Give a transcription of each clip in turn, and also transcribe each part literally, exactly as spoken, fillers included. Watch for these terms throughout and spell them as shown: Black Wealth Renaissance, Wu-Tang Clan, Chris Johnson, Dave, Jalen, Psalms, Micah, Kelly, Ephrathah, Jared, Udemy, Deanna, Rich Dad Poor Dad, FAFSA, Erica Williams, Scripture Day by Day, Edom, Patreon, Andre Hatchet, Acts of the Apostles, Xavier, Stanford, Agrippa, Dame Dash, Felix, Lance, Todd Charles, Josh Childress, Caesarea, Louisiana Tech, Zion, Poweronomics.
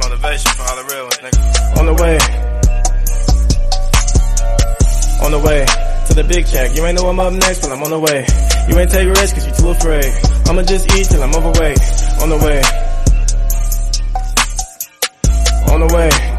Motivation for all the real ones, nigga. On the way. On the way to the big check. You ain't know I'm up next, but I'm on the way. You ain't take risks cause you too afraid. I'ma just eat till I'm overweight. On the way. On the way.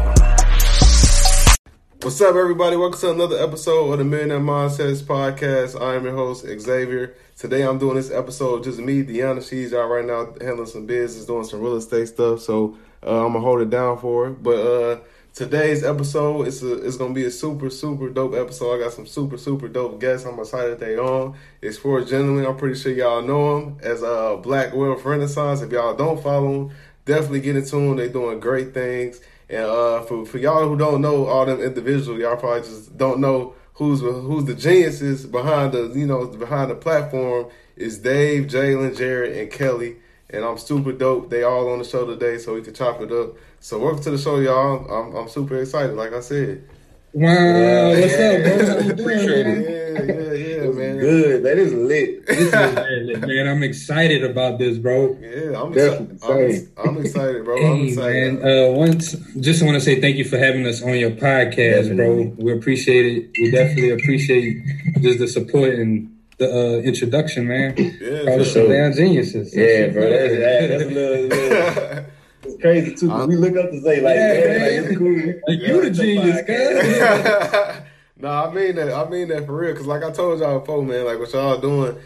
What's up, everybody? Welcome to another episode of the Millionaire Mindsets Podcast. I am your host, Xavier. Today I'm doing this episode just me, Deanna. She's out right now handling some business, doing some real estate stuff. So Uh, I'm going to hold it down for her. But uh, today's episode is it's going to be a super, super dope episode. I got some super, super dope guests. I'm excited they on. It's for a gentleman. I'm pretty sure y'all know him as uh, Black Wealth Renaissance. If y'all don't follow him, definitely get in tune. They're doing great things. And uh, for, for y'all who don't know all them individuals, y'all probably just don't know who's who's the geniuses behind the, you know, behind the platform. It's Dave, Jalen, Jared, and Kelly. And I'm super dope. They all on the show today, so we can chop it up. So welcome to the show, y'all. I'm I'm super excited, like I said. Wow, uh, what's yeah. up, bro? How you doing, man? Yeah, yeah, yeah, man. Good. That is lit. This is lit, man. I'm excited about this, bro. Yeah, I'm Definitely excited. I'm, I'm excited, bro. Hey, I'm excited. Man. Uh, once, just want to say thank you for having us on your podcast, definitely. Bro. We appreciate it. We definitely appreciate just the support and the uh, introduction, man. Yeah, bro. Some damn geniuses. Yeah, bro. That's, that's a little, little it's crazy too. We look up to say like, yeah, man, like it's cool. Like, yeah, you the genius, guy. Nah, I mean that. I mean that for real. Cause like I told y'all before, man. Like what y'all doing.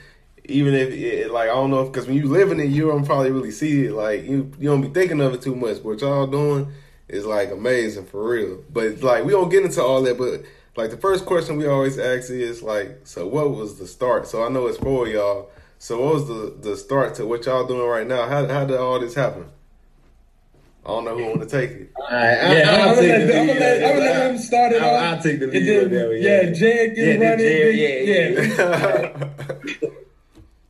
Even if it, like I don't know, if, cause when you living in you, I'm probably really see it. Like you, you don't be thinking of it too much. But what y'all doing is like amazing for real. But like we don't get into all that, but. Like, the first question we always ask is, like, so what was the start? So I know it's for y'all. So what was the, the start to what y'all doing right now? How how did all this happen? I don't know who want to take it. All right. I, yeah, I'll, I'll take the lead. I'm going to let him start it off. I'll take the lead. Then, there, yeah, yeah, Jared get yeah, running. Jared, yeah, yeah. yeah.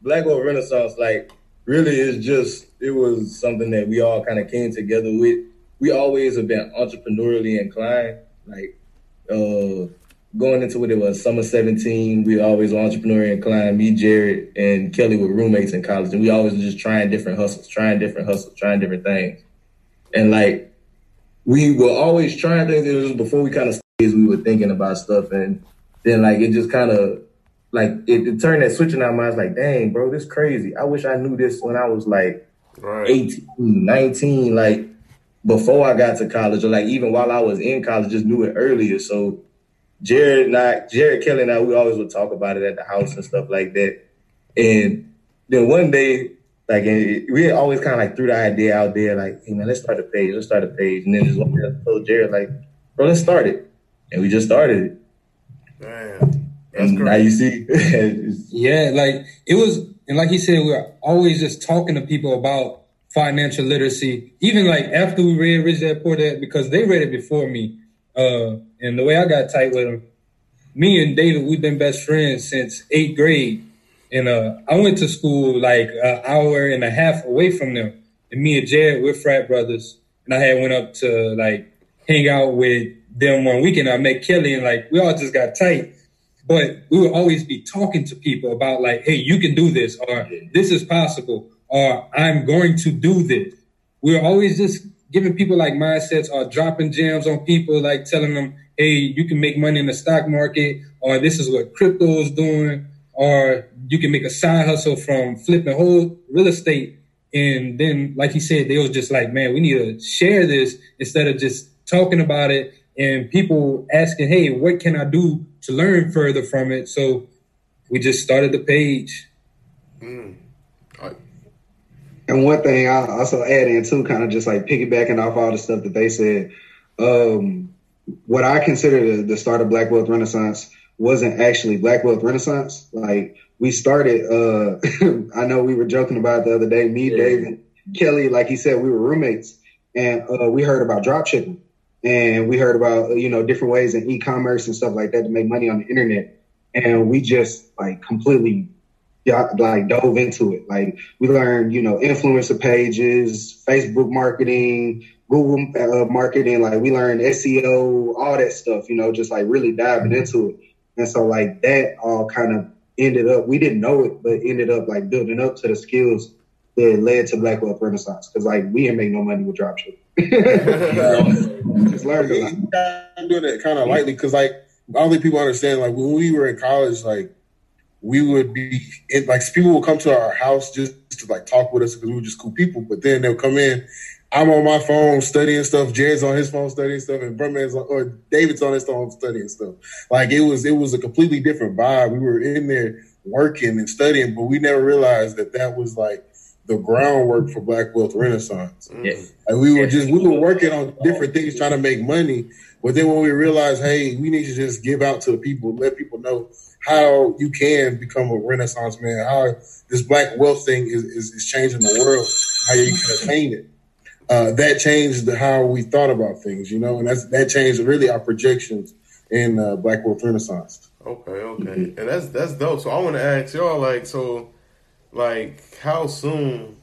Black Wealth Renaissance, like, really is just, it was something that we all kind of came together with. We always have been entrepreneurially inclined, like, Uh, going into what it was, summer seventeen, we always were entrepreneurial inclined. Me, Jared, and Kelly were roommates in college, and we always were just trying different hustles, trying different hustles, trying different things. And like, we were always trying things. It was before we kind of stays, we were thinking about stuff, and then like it just kind of like it, it turned that switch in our minds. Like, dang, bro, this crazy. I wish I knew this when I was like right. eighteen, nineteen, like. Before I got to college, or like even while I was in college, just knew it earlier. So Jared and I, Jared, Kelly and I, we always would talk about it at the house and stuff like that. And then one day, like it, we always kind of like threw the idea out there, like, hey man, let's start a page, let's start a page. And then just one day I told Jared, like, bro, let's start it, and we just started it. Damn, that's and great. Now you see, yeah, like it was, and like he said, we were always just talking to people about financial literacy, even like after we read Rich Dad Poor Dad, because they read it before me. Uh, and the way I got tight with them, me and David, we've been best friends since eighth grade. And uh, I went to school like an hour and a half away from them. And me and Jared, we're frat brothers. And I had went up to like hang out with them one weekend. I met Kelly and like we all just got tight. But we would always be talking to people about like, hey, you can do this or this is possible. Or I'm going to do this. We're always just giving people like mindsets or dropping gems on people, like telling them, hey, you can make money in the stock market, or this is what crypto is doing, or you can make a side hustle from flipping whole real estate. And then, like he said, they was just like, man, we need to share this instead of just talking about it and people asking, hey, what can I do to learn further from it? So we just started the page. Mm. And one thing I also add in too, kind of just like piggybacking off all the stuff that they said, um, what I consider the, the start of Black Wealth Renaissance wasn't actually Black Wealth Renaissance. Like we started, uh, I know we were joking about it the other day, me, yeah. Dave, and Kelly, like he said, we were roommates and uh, we heard about drop shipping. And we heard about, you know, different ways in e-commerce and stuff like that to make money on the internet. And we just like completely like dove into it. Like we learned, you know, influencer pages, Facebook marketing, Google uh, marketing. Like we learned S E O, all that stuff, you know, just like really diving into it. And so like that all kind of ended up, we didn't know it, but ended up like building up to the skills that led to Black Wealth Renaissance. Cause like we didn't make no money with dropshipping. Just learned a lot. I'm doing it kind of lightly because, like, I don't think people understand. Like, when we were in college, like, we would be it, like, people would come to our house just to like talk with us because we were just cool people. But then they'll come in. I'm on my phone studying stuff. Jared's on his phone studying stuff, and Brumman's on, or David's on his phone studying stuff. Like, it was it was a completely different vibe. We were in there working and studying, but we never realized that that was like the groundwork for Black Wealth Renaissance. Yes. Like we were just, we were working on different things, trying to make money. But then when we realized, hey, we need to just give out to the people, let people know how you can become a Renaissance man, how this Black Wealth thing is, is, is changing the world, how you can attain it. Uh, that changed how we thought about things, you know, and that's, that changed really our projections in uh, Black Wealth Renaissance. Okay. Okay. Mm-hmm. And that's, that's dope. So I want to ask y'all, like, so, like, how soon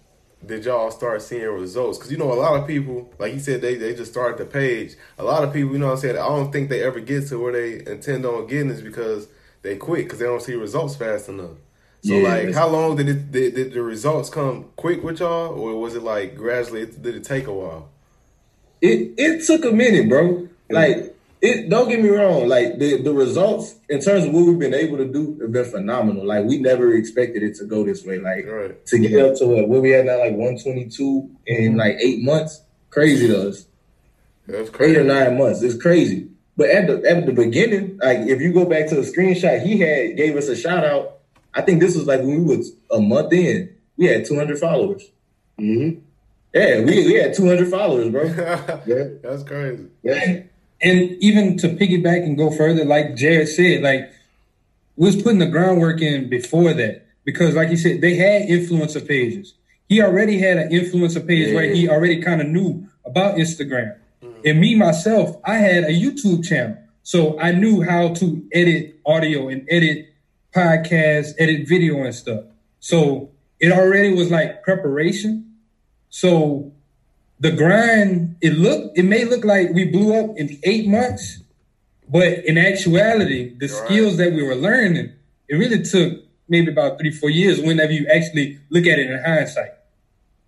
did y'all start seeing results? Because, you know, a lot of people, like you said, they, they just started the page. A lot of people, you know what I'm saying, I don't think they ever get to where they intend on getting this because they quit because they don't see results fast enough. So, yeah, like, how long did, it, did, did the results come quick with y'all? Or was it, like, gradually, it, did it take a while? It it took a minute, bro. Like, it don't get me wrong. Like, the, the results, in terms of what we've been able to do, have been phenomenal. Like, we never expected it to go this way. Like, right. to get up to what, what we had now, like, one twenty-two in, like, eight months. Crazy to us. That's crazy. Eight or nine months. It's crazy. But at the at the beginning, like, if you go back to the screenshot, he had gave us a shout-out. I think this was, like, when we was a month in. We had two hundred followers. Mm-hmm. Yeah, we, we had two hundred followers, bro. Yeah. That's crazy. Yeah. And even to piggyback and go further, like Jared said, like, we was putting the groundwork in before that because, like he said, they had influencer pages. He already had an influencer page yeah. where he already kind of knew about Instagram. Mm-hmm. And me, myself, I had a YouTube channel. So I knew how to edit audio and edit podcasts, edit video and stuff. So it already was like preparation. So the grind, it look, it may look like we blew up in eight months, but in actuality, the All skills right. that we were learning, it really took maybe about three, four years whenever you actually look at it in hindsight.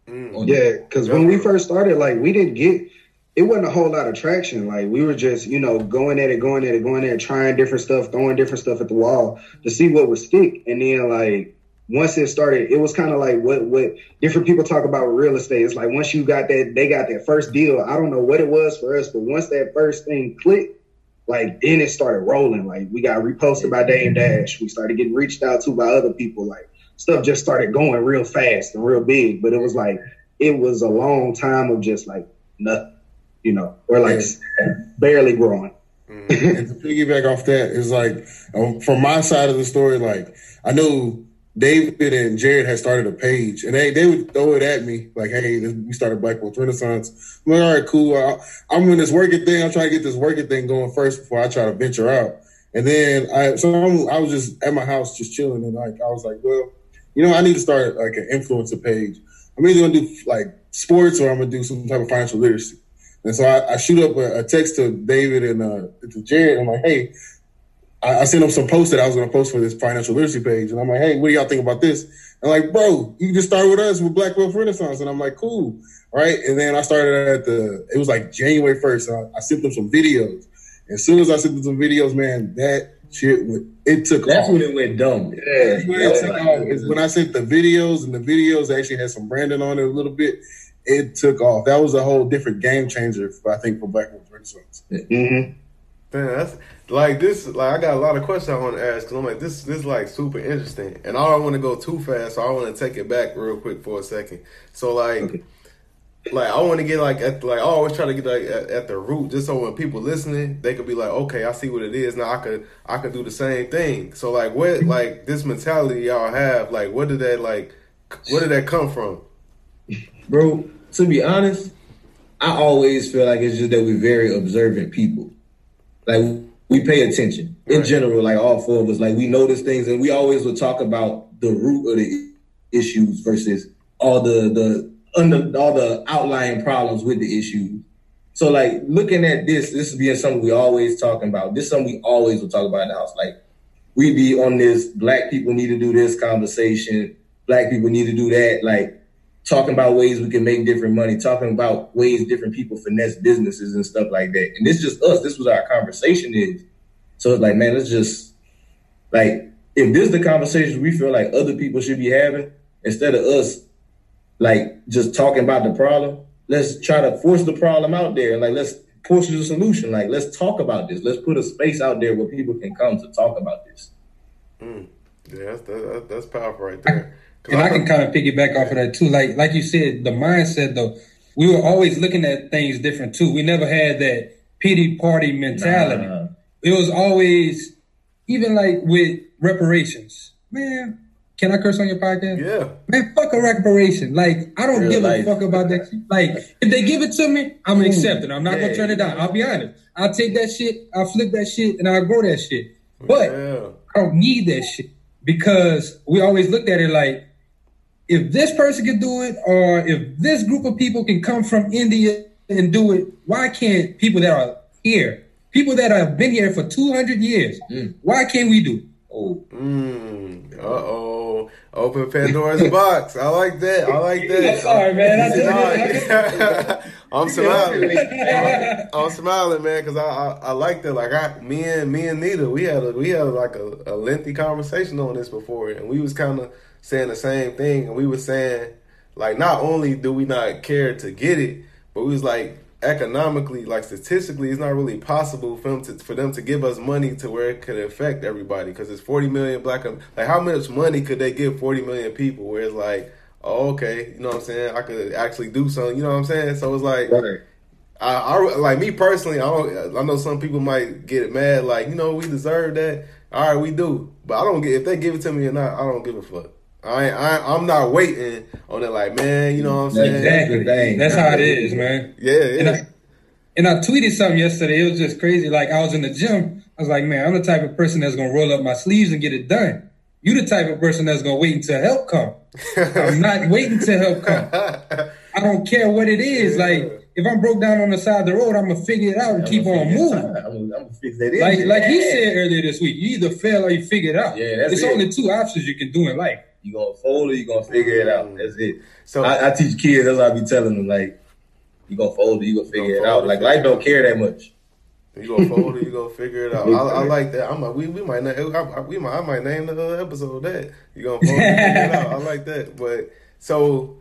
Mm. Yeah, because when we first started, like, we didn't get, it wasn't a whole lot of traction. Like, we were just, you know, going at it, going at it, going at it, trying different stuff, throwing different stuff at the wall to see what would stick. And then, like, once it started, it was kind of like what, what different people talk about with real estate. It's like once you got that, they got that first deal. I don't know what it was for us, but once that first thing clicked, like, then it started rolling. Like, we got reposted by Dame Dash. We started getting reached out to by other people. Like, stuff just started going real fast and real big. But it was like, it was a long time of just like nothing, you know, or like barely growing. And to piggyback off that is like, from my side of the story, like, I know David and Jared had started a page, and they, they would throw it at me, like, hey, this, we started Black Wealth Renaissance. I'm like, all right, cool. I, I'm in this working thing. I'm trying to get this working thing going first before I try to venture out. And then I so I'm, I was just at my house just chilling, and like I was like, well, you know, I need to start, like, an influencer page. I'm either going to do, like, sports or I'm going to do some type of financial literacy. And so I, I shoot up a, a text to David and uh, to Jared. I'm like, hey, I sent him some posts that I was going to post for this financial literacy page. And I'm like, hey, what do y'all think about this? And like, bro, you can just start with us with Black Wealth Renaissance. And I'm like, cool. Right. And then I started at the, it was like January first. And I, I sent them some videos. As soon as I sent them some videos, man, that shit, went, it took That's off. That's when it went dumb. Man. Yeah. That's when it took like, off. It's when I sent the videos, and the videos actually had some branding on it a little bit. It took off. That was a whole different game changer, I think, for Black Wealth Renaissance. Mm-hmm. Man, that's like this. Like, I got a lot of questions I want to ask because I'm like, this, this is like super interesting, and I don't want to go too fast, so I want to take it back real quick for a second. So, like, okay. like I want to get like at like I always try to get like at, at the root, just so when people listening, they could be like, okay, I see what it is now. I could I could do the same thing. So, like, what like this mentality y'all have, like, what did that like, where did that come from, bro? To be honest, I always feel like it's just that we're very observant people. Like, we pay attention in right. general, like all four of us. Like, we notice things, and we always will talk about the root of the issues versus all the the under all the outlying problems with the issues. So, like, looking at this, this is being something we always talking about. This is something we always will talk about in the house. Like, we be on this, black people need to do this conversation, black people need to do that, like, talking about ways we can make different money, talking about ways different people finesse businesses and stuff like that. And this is just us. This was our conversation is. So it's like, man, let's just, like, if this is the conversation we feel like other people should be having, instead of us, like, just talking about the problem, let's try to force the problem out there. Like, let's push the solution. Like, let's talk about this. Let's put a space out there where people can come to talk about this. Mm. Yeah, that's, that, that's powerful right there. And I, I can kind of piggyback off of that too. Like, like you said, the mindset though, we were always looking at things different too. We never had that pity party mentality. Nah. It was always, even like with reparations, man, can I curse on your podcast? Yeah. Man, fuck a reparation. Like, I don't Real give life. a fuck about that. Like, if they give it to me, I'm going to accept it. I'm not yeah. going to turn it down. I'll be honest. I'll take that shit, I'll flip that shit, and I'll grow that shit. But yeah. I don't need that shit because we always looked at it like, if this person can do it, or if this group of people can come from India and do it, why can't people that are here, people that have been here for two hundred years, mm. why can't we do it? Oh. Mm, uh-oh. Open Pandora's box. I like that. I like that. That's all right, man. That's it. I'm smiling. I'm, I'm smiling, man, because I, I, I like that. Like, I, me and me and Nita, we had a, we had like a, a lengthy conversation on this before, and we was kind of saying the same thing, and we was saying, like, not only do we not care to get it, but we was like, economically, like statistically, it's not really possible for them to, for them to give us money to where it could affect everybody, because it's forty million black, like how much money could they give forty million people where it's like, oh, okay, you know what I'm saying, I could actually do something, you know what I'm saying? So it's like, right. I, I like me personally, I don't, I know some people might get mad, like, you know, we deserve that, all right, we do, but I don't get, if they give it to me or not, I don't give a fuck. I, I I'm not waiting on it. Like, man, you know what I'm saying? Exactly. Dang. That's how it is, man. Yeah. It and, is. I, and I tweeted something yesterday. It was just crazy. Like, I was in the gym. I was like, man, I'm the type of person that's gonna roll up my sleeves and get it done. You the type of person that's gonna wait until help come. I'm not waiting till help come. I don't care what it is. Yeah. Like, if I'm broke down on the side of the road, I'm gonna figure it out and I'm keep on moving. I'm, I'm gonna fix that. Like, yeah. like he said earlier this week, you either fail or you figure it out. Yeah, that's it's it. Only two options you can do in life. You're going to fold it, you're going to figure it out. That's it. So I, I teach kids, that's what I be telling them, like, you're going to fold it, you're going to figure it out. Like, life don't care that much. You're going to fold it, you're going to figure it out. I, I like that. I'm like, we, we might not, I, we might, I might name the other episode that. You're going to fold it, figure it out. I like that. But, so,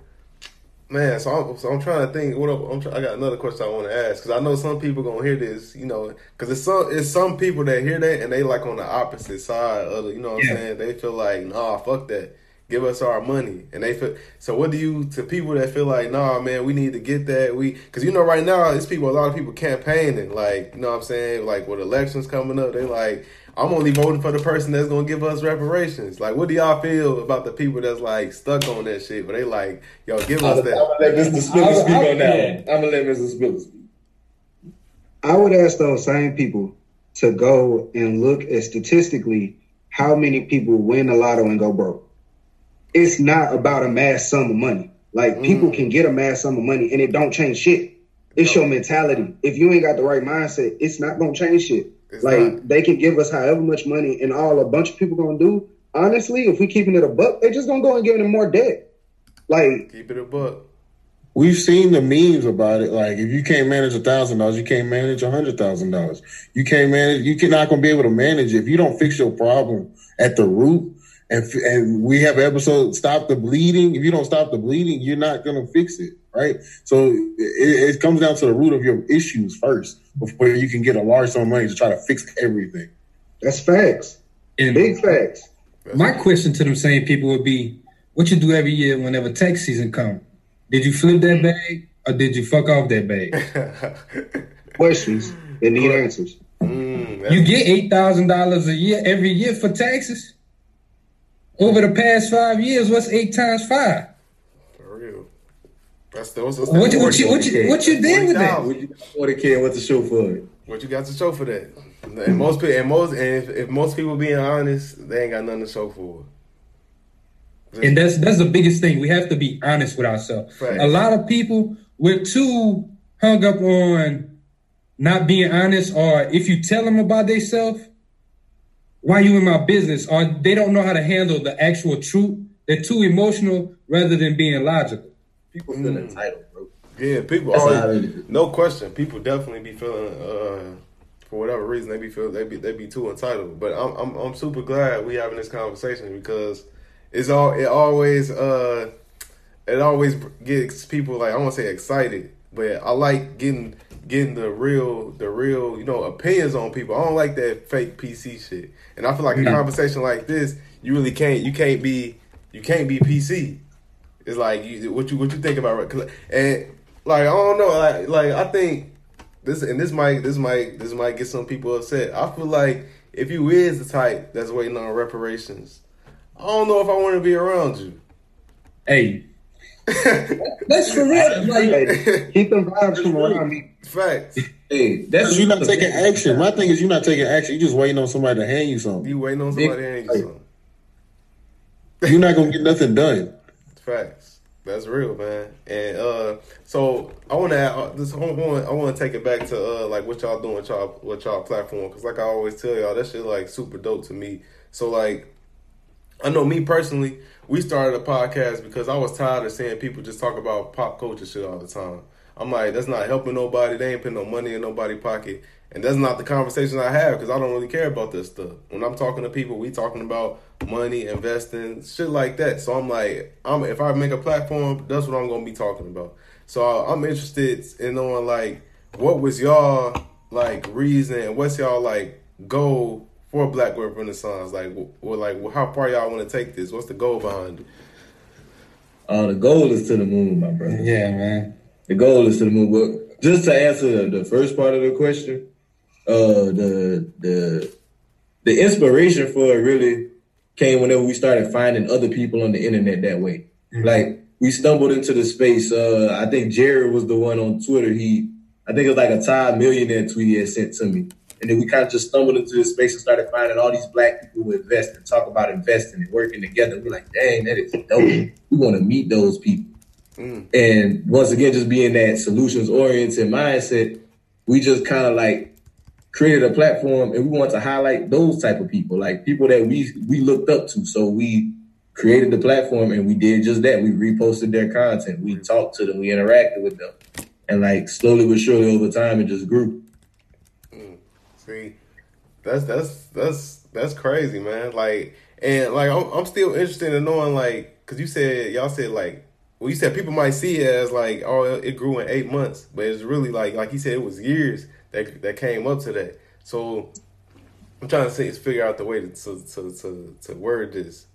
man, so I'm, so I'm trying to think, what I'm try, I got another question I want to ask, because I know some people going to hear this, you know, because it's some, it's some people that hear that and they like on the opposite side of the, you know what yeah. I'm saying? They feel like, nah, fuck that. Give us our money, and they feel. So, what do you to people that feel like, nah, man, we need to get that? We, because you know, right now, it's people. A lot of people campaigning, like, you know what I'm saying, like with elections coming up, they like, I'm only voting for the person that's gonna give us reparations. Like, what do y'all feel about the people that's like stuck on that shit? But they like, yo, give us that. I'm gonna let Mister Spiller speak on that one. I'm gonna let Mister Spiller speak. I would ask those same people to go and look at statistically how many people win the lotto and go broke. It's not about a mass sum of money. Like, mm. people can get a mass sum of money and it don't change shit. It's no. your mentality. If you ain't got the right mindset, it's not going to change shit. It's like, not. They can give us however much money and all a bunch of people going to do. Honestly, if we keeping it a buck, they just going to go and give them more debt. Like, keep it a buck. We've seen the memes about it. Like, if you can't manage a thousand dollars, you can't manage a hundred thousand dollars. You can't manage, you're not going to be able to manage it. If you don't fix your problem at the root, And, f- and we have an episode, Stop the Bleeding. If you don't stop the bleeding, you're not going to fix it, right? So it, it comes down to the root of your issues first before you can get a large sum of money to try to fix everything. That's facts. And big facts. My question to them same people would be, what you do every year whenever tax season comes? Did you flip that bag or did you fuck off that bag? Questions that need answers. Mm, you get eight thousand dollars a year every year for taxes? Over the past five years, what's eight times five? For real. That's those. those what, what you what you what you did with that? What you got for the kid? What's the show for it? What you got to show for that? And most people, and most, and if, if most people being honest, they ain't got nothing to show for. Just, and that's that's the biggest thing. We have to be honest with ourselves. Right. A lot of people, we're too hung up on not being honest, or if you tell them about themselves, why you in my business? Or they don't know how to handle the actual truth. They're too emotional rather than being logical. People feel mm. entitled, bro. Yeah, people always, no question. People definitely be feeling, uh, for whatever reason, they be feel they be they be too entitled. But I'm I'm I'm super glad we having this conversation, because it's all it always uh it always gets people, like, I won't say excited, but I like getting getting the real the real you know opinions on people. I don't like that fake P C shit, and I feel like mm-hmm. a conversation like this, you really can't you can't be you can't be P C. It's like you, what you what you think about, and like I don't know, like like I think this and this might this might this might get some people upset. I feel like if you is the type that's waiting on reparations, I don't know if I want to be around you. Hey, that's for real. Like, keep them vibes from around me. Facts. Hey, that's you're not taking action. My thing is you're not taking action. You're just waiting on somebody to hand you something. You waiting on somebody to hand you something. You're not gonna get nothing done. Facts. That's real, man. And uh, so I want to uh, this. I want to take it back to uh, like what y'all doing, with y'all with y'all platform, because like I always tell y'all, that shit like super dope to me. So like, I know me personally, we started a podcast because I was tired of seeing people just talk about pop culture shit all the time. I'm like, that's not helping nobody. They ain't putting no money in nobody's pocket, and that's not the conversation I have, because I don't really care about this stuff. When I'm talking to people, we talking about money, investing, shit like that. So I'm like, I'm if I make a platform, that's what I'm gonna be talking about. So I'm interested in knowing, like, what was y'all like reason, and what's y'all like goal for Black Wealth Renaissance? Like, or like, how far y'all want to take this? What's the goal behind it? Uh, the goal is to the moon, my brother. Yeah, man. The goal is to the moon. But just to answer the first part of the question, uh, the the the inspiration for it really came whenever we started finding other people on the internet that way. Mm-hmm. Like, we stumbled into the space. Uh, I think Jared was the one on Twitter. He, I think it was like a Ty Millionaire tweet he had sent to me. And then we kind of just stumbled into this space and started finding all these Black people who invest and talk about investing and working together. We're like, dang, that is dope. We want to meet those people. Mm. And once again, just being that solutions-oriented mindset, we just kind of like created a platform, and we want to highlight those type of people, like people that we we looked up to. So we created the platform, and we did just that. We reposted their content. We talked to them. We interacted with them. And, like, slowly but surely over time, it just grew. Mm. See, that's that's that's that's crazy, man. Like, and, like, I'm, I'm still interested in knowing, like, because you said, y'all said, like, well, you said people might see it as, like, oh, it grew in eight months. But it's really, like, like you said, it was years that that came up to that. So I'm trying to see, figure out the way to to to, to, to word this,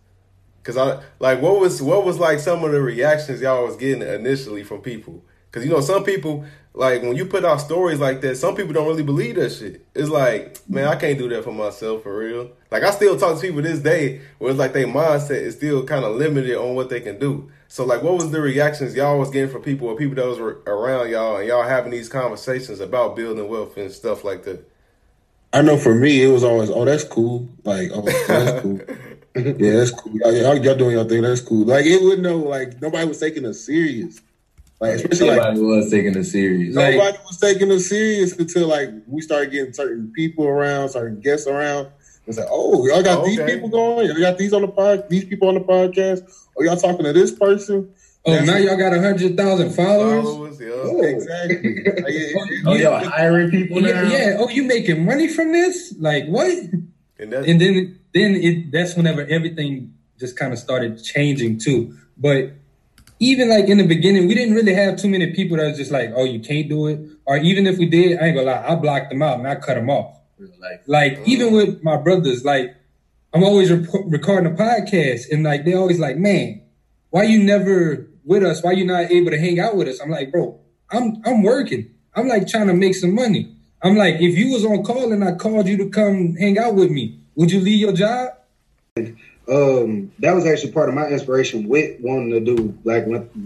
because I like what was what was like some of the reactions y'all was getting initially from people, because you know some people, like, when you put out stories like that, some people don't really believe that shit. It's like, man, I can't do that for myself, for real. Like, I still talk to people this day where it's like their mindset is still kind of limited on what they can do. So, like, what was the reactions y'all was getting from people, or people that was re- around y'all, and y'all having these conversations about building wealth and stuff like that? I know for me, it was always, oh, that's cool. Like, oh, that's cool. Yeah, that's cool. Y'all, y'all doing your thing. That's cool. Like, it wouldn't know, like, nobody was taking us serious. Like, especially nobody like, was taking it serious. Nobody like, was taking it serious until, like, we started getting certain people around, certain guests around. It's like, oh, y'all got okay. these people going. Y'all got these on the pod. These people on the podcast. Oh, y'all talking to this person. Oh, that's now what? Y'all got a hundred thousand followers. followers yeah. Oh, exactly. Like, it, oh, y'all hiring people now. Yeah. Oh, you making money from this? Like, what? And, that's- and then, then it that's whenever everything just kind of started changing too. But even, like, in the beginning, we didn't really have too many people that was just like, oh, you can't do it. Or even if we did, I ain't gonna lie, I blocked them out and I cut them off. Like, like mm. even with my brothers, like, I'm always rep- recording a podcast, and, like, they're always like, man, why you never with us? Why you not able to hang out with us? I'm like, bro, I'm I'm working. I'm, like, trying to make some money. I'm like, if you was on call and I called you to come hang out with me, would you leave your job? Um, that was actually part of my inspiration with wanting to do Black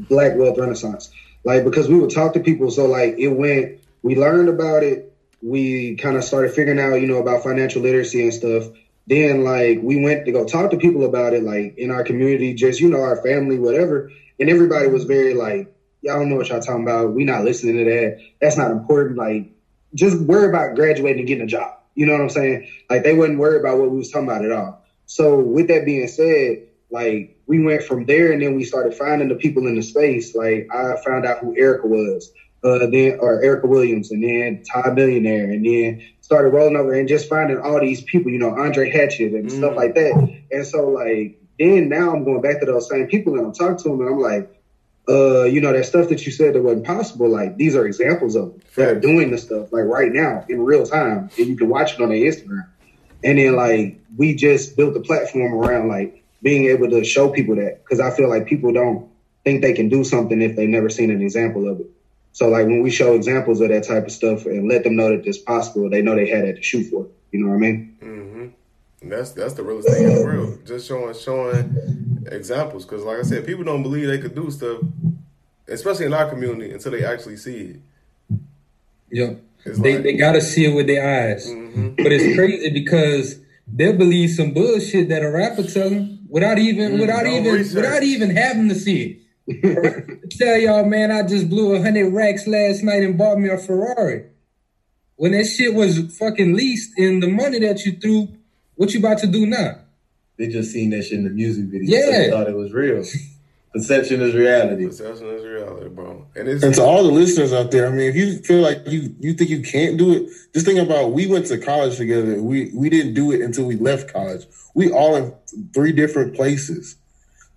Black Wealth Renaissance. like, because we would talk to people. So like it went, we learned about it. We kind of started figuring out, you know, about financial literacy and stuff. Then like we went to go talk to people about it, like in our community, just, you know, our family, whatever. And everybody was very like, y'all don't know what y'all talking about. We not listening to that. That's not important. Like, just worry about graduating and getting a job. You know what I'm saying? Like, they wouldn't worry about what we was talking about at all. So with that being said, like, we went from there, and then we started finding the people in the space. Like, I found out who Erica was, uh, then or Erica Williams, and then Ty Millionaire, and then started rolling over and just finding all these people, you know, Andre Hatchet and mm. stuff like that. And so, like, then now I'm going back to those same people, and I'm talking to them, and I'm like, Uh, you know, that stuff that you said that wasn't possible, like, these are examples of them that are doing the stuff, like, right now, in real time, and you can watch it on their Instagram. And then, like, we just built a platform around, like, being able to show people that, because I feel like people don't think they can do something if they've never seen an example of it. So, like, when we show examples of that type of stuff and let them know that it's possible, they know they had it to shoot for. You know what I mean? Mm-hmm. That's that's the realest thing in the world. Just showing, showing examples, because, like I said, people don't believe they could do stuff, especially in our community, until they actually see it. Yeah. Like, they they got to see it with their eyes. Mm-hmm. But it's crazy because they'll believe some bullshit that a rapper tells them without even, mm, without no even, research. without even having to see it. Tell y'all, man, I just blew a hundred racks last night and bought me a Ferrari. When that shit was fucking leased and the money that you threw, what you about to do now? They just seen that shit in the music video. Yeah. So they thought it was real. Perception is reality. Perception is reality, bro. And, it's- and to all the listeners out there, I mean, if you feel like you, you think you can't do it, just think about, we went to college together. We we didn't do it until we left college. We all in three different places,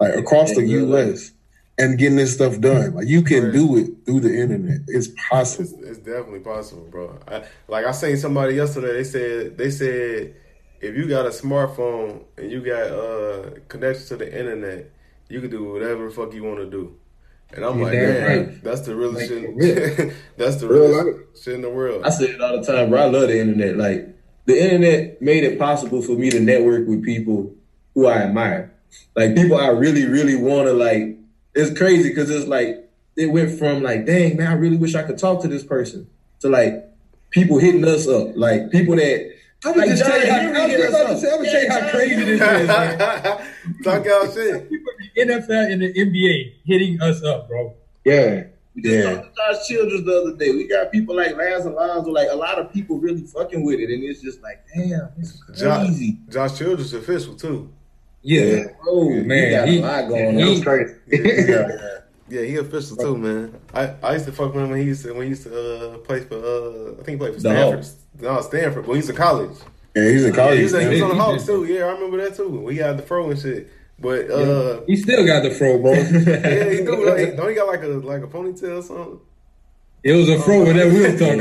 like across and the U S, and getting this stuff done. Like, you can right. do it through the internet. It's possible. It's, it's definitely possible, bro. I, like I seen somebody yesterday. They said they said if you got a smartphone and you got uh, connection to the internet, you can do whatever the fuck you want to do. And I'm You're like, man, right. that's the realest like, shit. Real. That's the realest real shit in the world. I say it all the time, bro. I love the internet. Like, the internet made it possible for me to network with people who I admire. Like, people I really, really want to, like, it's crazy because it's like, it went from like, dang, man, I really wish I could talk to this person, to like, people hitting us up. Like, people that... I'm going like to tell you how crazy this is. Like, talk y'all shit. People in the N F L and the N B A hitting us up, bro. Yeah. We just yeah. talked to Josh Childress the other day. We got people like Lance and Lonzo. Like, a lot of people really fucking with it. And it's just like, damn, it's crazy. Josh, Josh Childress official, too. Yeah. yeah. Oh, yeah, man. He got he, a lot going he, on. He, crazy. Yeah, yeah. yeah, he official, too, man. I, I used to fuck with him when he used to, when he used to uh, play for, uh, I think he played for Stanford. No, Stanford, but he's in college. Yeah, he's in college. Yeah, he's, he was on the Hawks, too. Yeah, I remember that, too. We got the fro and shit. But, uh... Yeah, he still got the fro, bro. yeah, he do. Like, don't he got, like, a like a ponytail or something? It was a fro that we were talking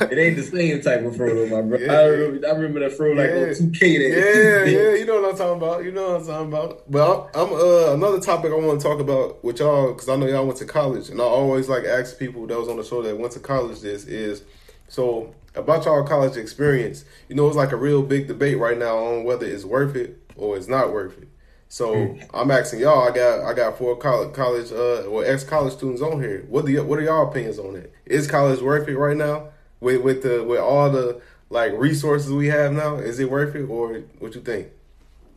about. It ain't the same type of fro, though, my bro. Yeah. I, remember, I remember that fro, like, yeah. on two K. That yeah, yeah, you know what I'm talking about. You know what I'm talking about. But I'm, I'm uh, another topic I want to talk about with y'all, because I know y'all went to college, and I always, like, ask people that was on the show that went to college this is... So about y'all college experience, you know, it's like a real big debate right now on whether it's worth it or it's not worth it. So mm. I'm asking y'all, I got I got four college college uh well ex-college students on here. What do y- what are y'all opinions on it? Is college worth it right now with with the with all the like resources we have now? Is it worth it, or what you think?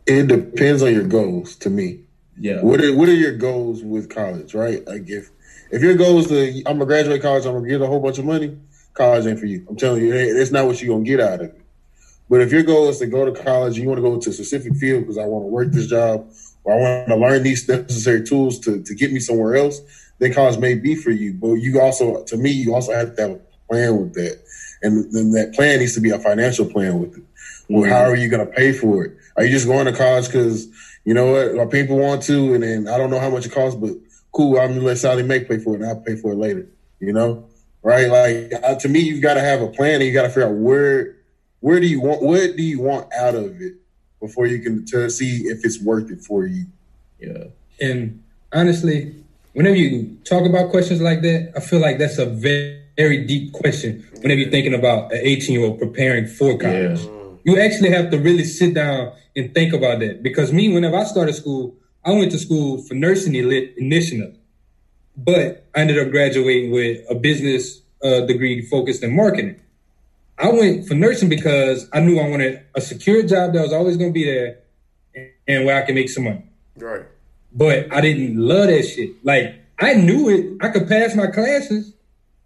It depends on your goals. To me, yeah. What are what are your goals with college? Right? Like if if your goal is to I'm gonna graduate college, I'm gonna get a whole bunch of money. College ain't for you. I'm telling you, it's not what you're going to get out of it. But if your goal is to go to college, you want to go to a specific field because I want to work this job, or I want to learn these necessary tools to, to get me somewhere else, then college may be for you. But you also, to me, you also have to have a plan with that. And then that plan needs to be a financial plan with it. Well, mm-hmm. How are you going to pay for it? Are you just going to college because, you know what, my people want to, and then I don't know how much it costs, but cool, I'm going to let Sally Mae pay for it, and I'll pay for it later, you know? Right, like uh, to me, you got to have a plan, and you got to figure out where, where do you want, what do you want out of it before you can deter, see if it's worth it for you. Yeah, and honestly, whenever you talk about questions like that, I feel like that's a very, very deep question. Whenever you're thinking about an eighteen-year-old preparing for college, yeah. you actually have to really sit down and think about that. Because me, whenever I started school, I went to school for nursing initially. But I ended up graduating with a business uh, degree focused in marketing. I went for nursing because I knew I wanted a secure job that was always going to be there and where I could make some money. Right. But I didn't love that shit. Like, I knew it. I could pass my classes,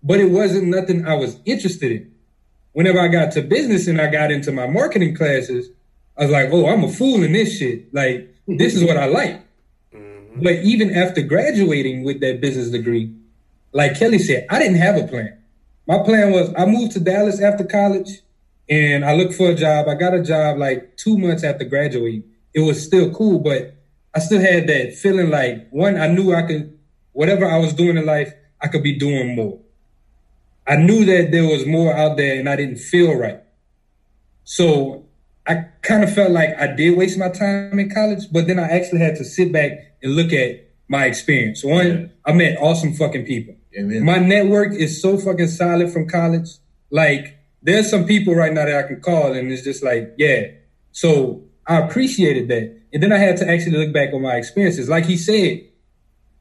but it wasn't nothing I was interested in. Whenever I got to business and I got into my marketing classes, I was like, oh, I'm a fool in this shit. Like, this is what I like. Mm-hmm. But even after graduating with that business degree, like Kelly said, I didn't have a plan. My plan was I moved to Dallas after college and I looked for a job. I got a job like two months after graduating. It was still cool, but I still had that feeling like, one, I knew I could, whatever I was doing in life, I could be doing more. I knew that there was more out there and I didn't feel right. So I kind of felt like I did waste my time in college, but then I actually had to sit back and look at my experience. One, yeah. I met awesome fucking people. Amen. My network is so fucking solid from college. Like, there's some people right now that I can call and it's just like, yeah. So I appreciated that. And then I had to actually look back on my experiences. Like he said,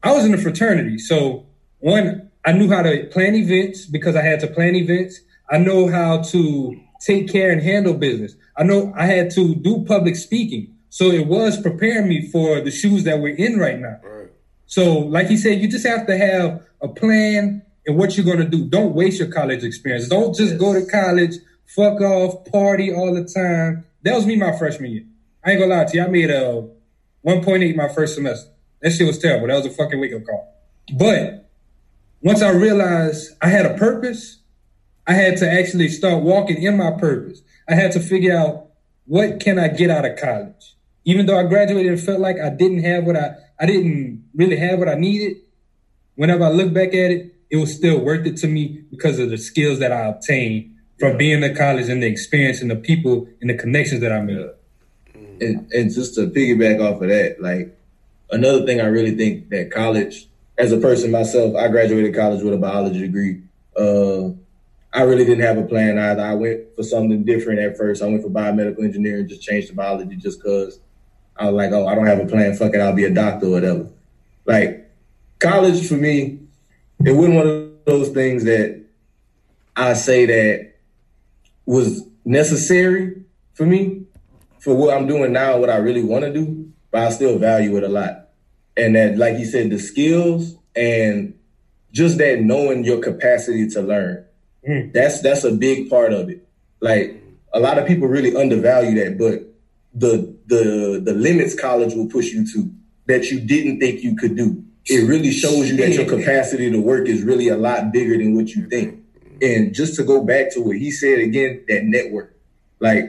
I was in a fraternity. So one, I knew how to plan events because I had to plan events. I know how to take care and handle business. I know I had to do public speaking. So it was preparing me for the shoes that we're in right now. Right. So like he said, you just have to have a plan and what you're going to do. Don't waste your college experience. Don't just yes. go to college, fuck off, party all the time. That was me my freshman year. I ain't gonna lie to you. I made a one point eight my first semester. That shit was terrible. That was a fucking wake-up call. But once I realized I had a purpose, I had to actually start walking in my purpose. I had to figure out, what can I get out of college? Even though I graduated and felt like I didn't have what I, I didn't really have what I needed, whenever I look back at it, it was still worth it to me because of the skills that I obtained from yeah. being in college and the experience and the people and the connections that I made. And, and just to piggyback off of that, like, another thing I really think that college, as a person myself, I graduated college with a biology degree. Uh, I really didn't have a plan either. I went for something different at first. I went for biomedical engineering, just changed to biology just because I was like, oh, I don't have a plan. Fuck it, I'll be a doctor or whatever. Like, college for me, it wasn't one of those things that I say that was necessary for me, for what I'm doing now, what I really want to do, but I still value it a lot. And that, like you said, the skills and just that knowing your capacity to learn, mm. that's that's a big part of it. Like, a lot of people really undervalue that, but the the the limits college will push you to that you didn't think you could do. It really shows you that your capacity to work is really a lot bigger than what you think. And just to go back to what he said again, that network, like,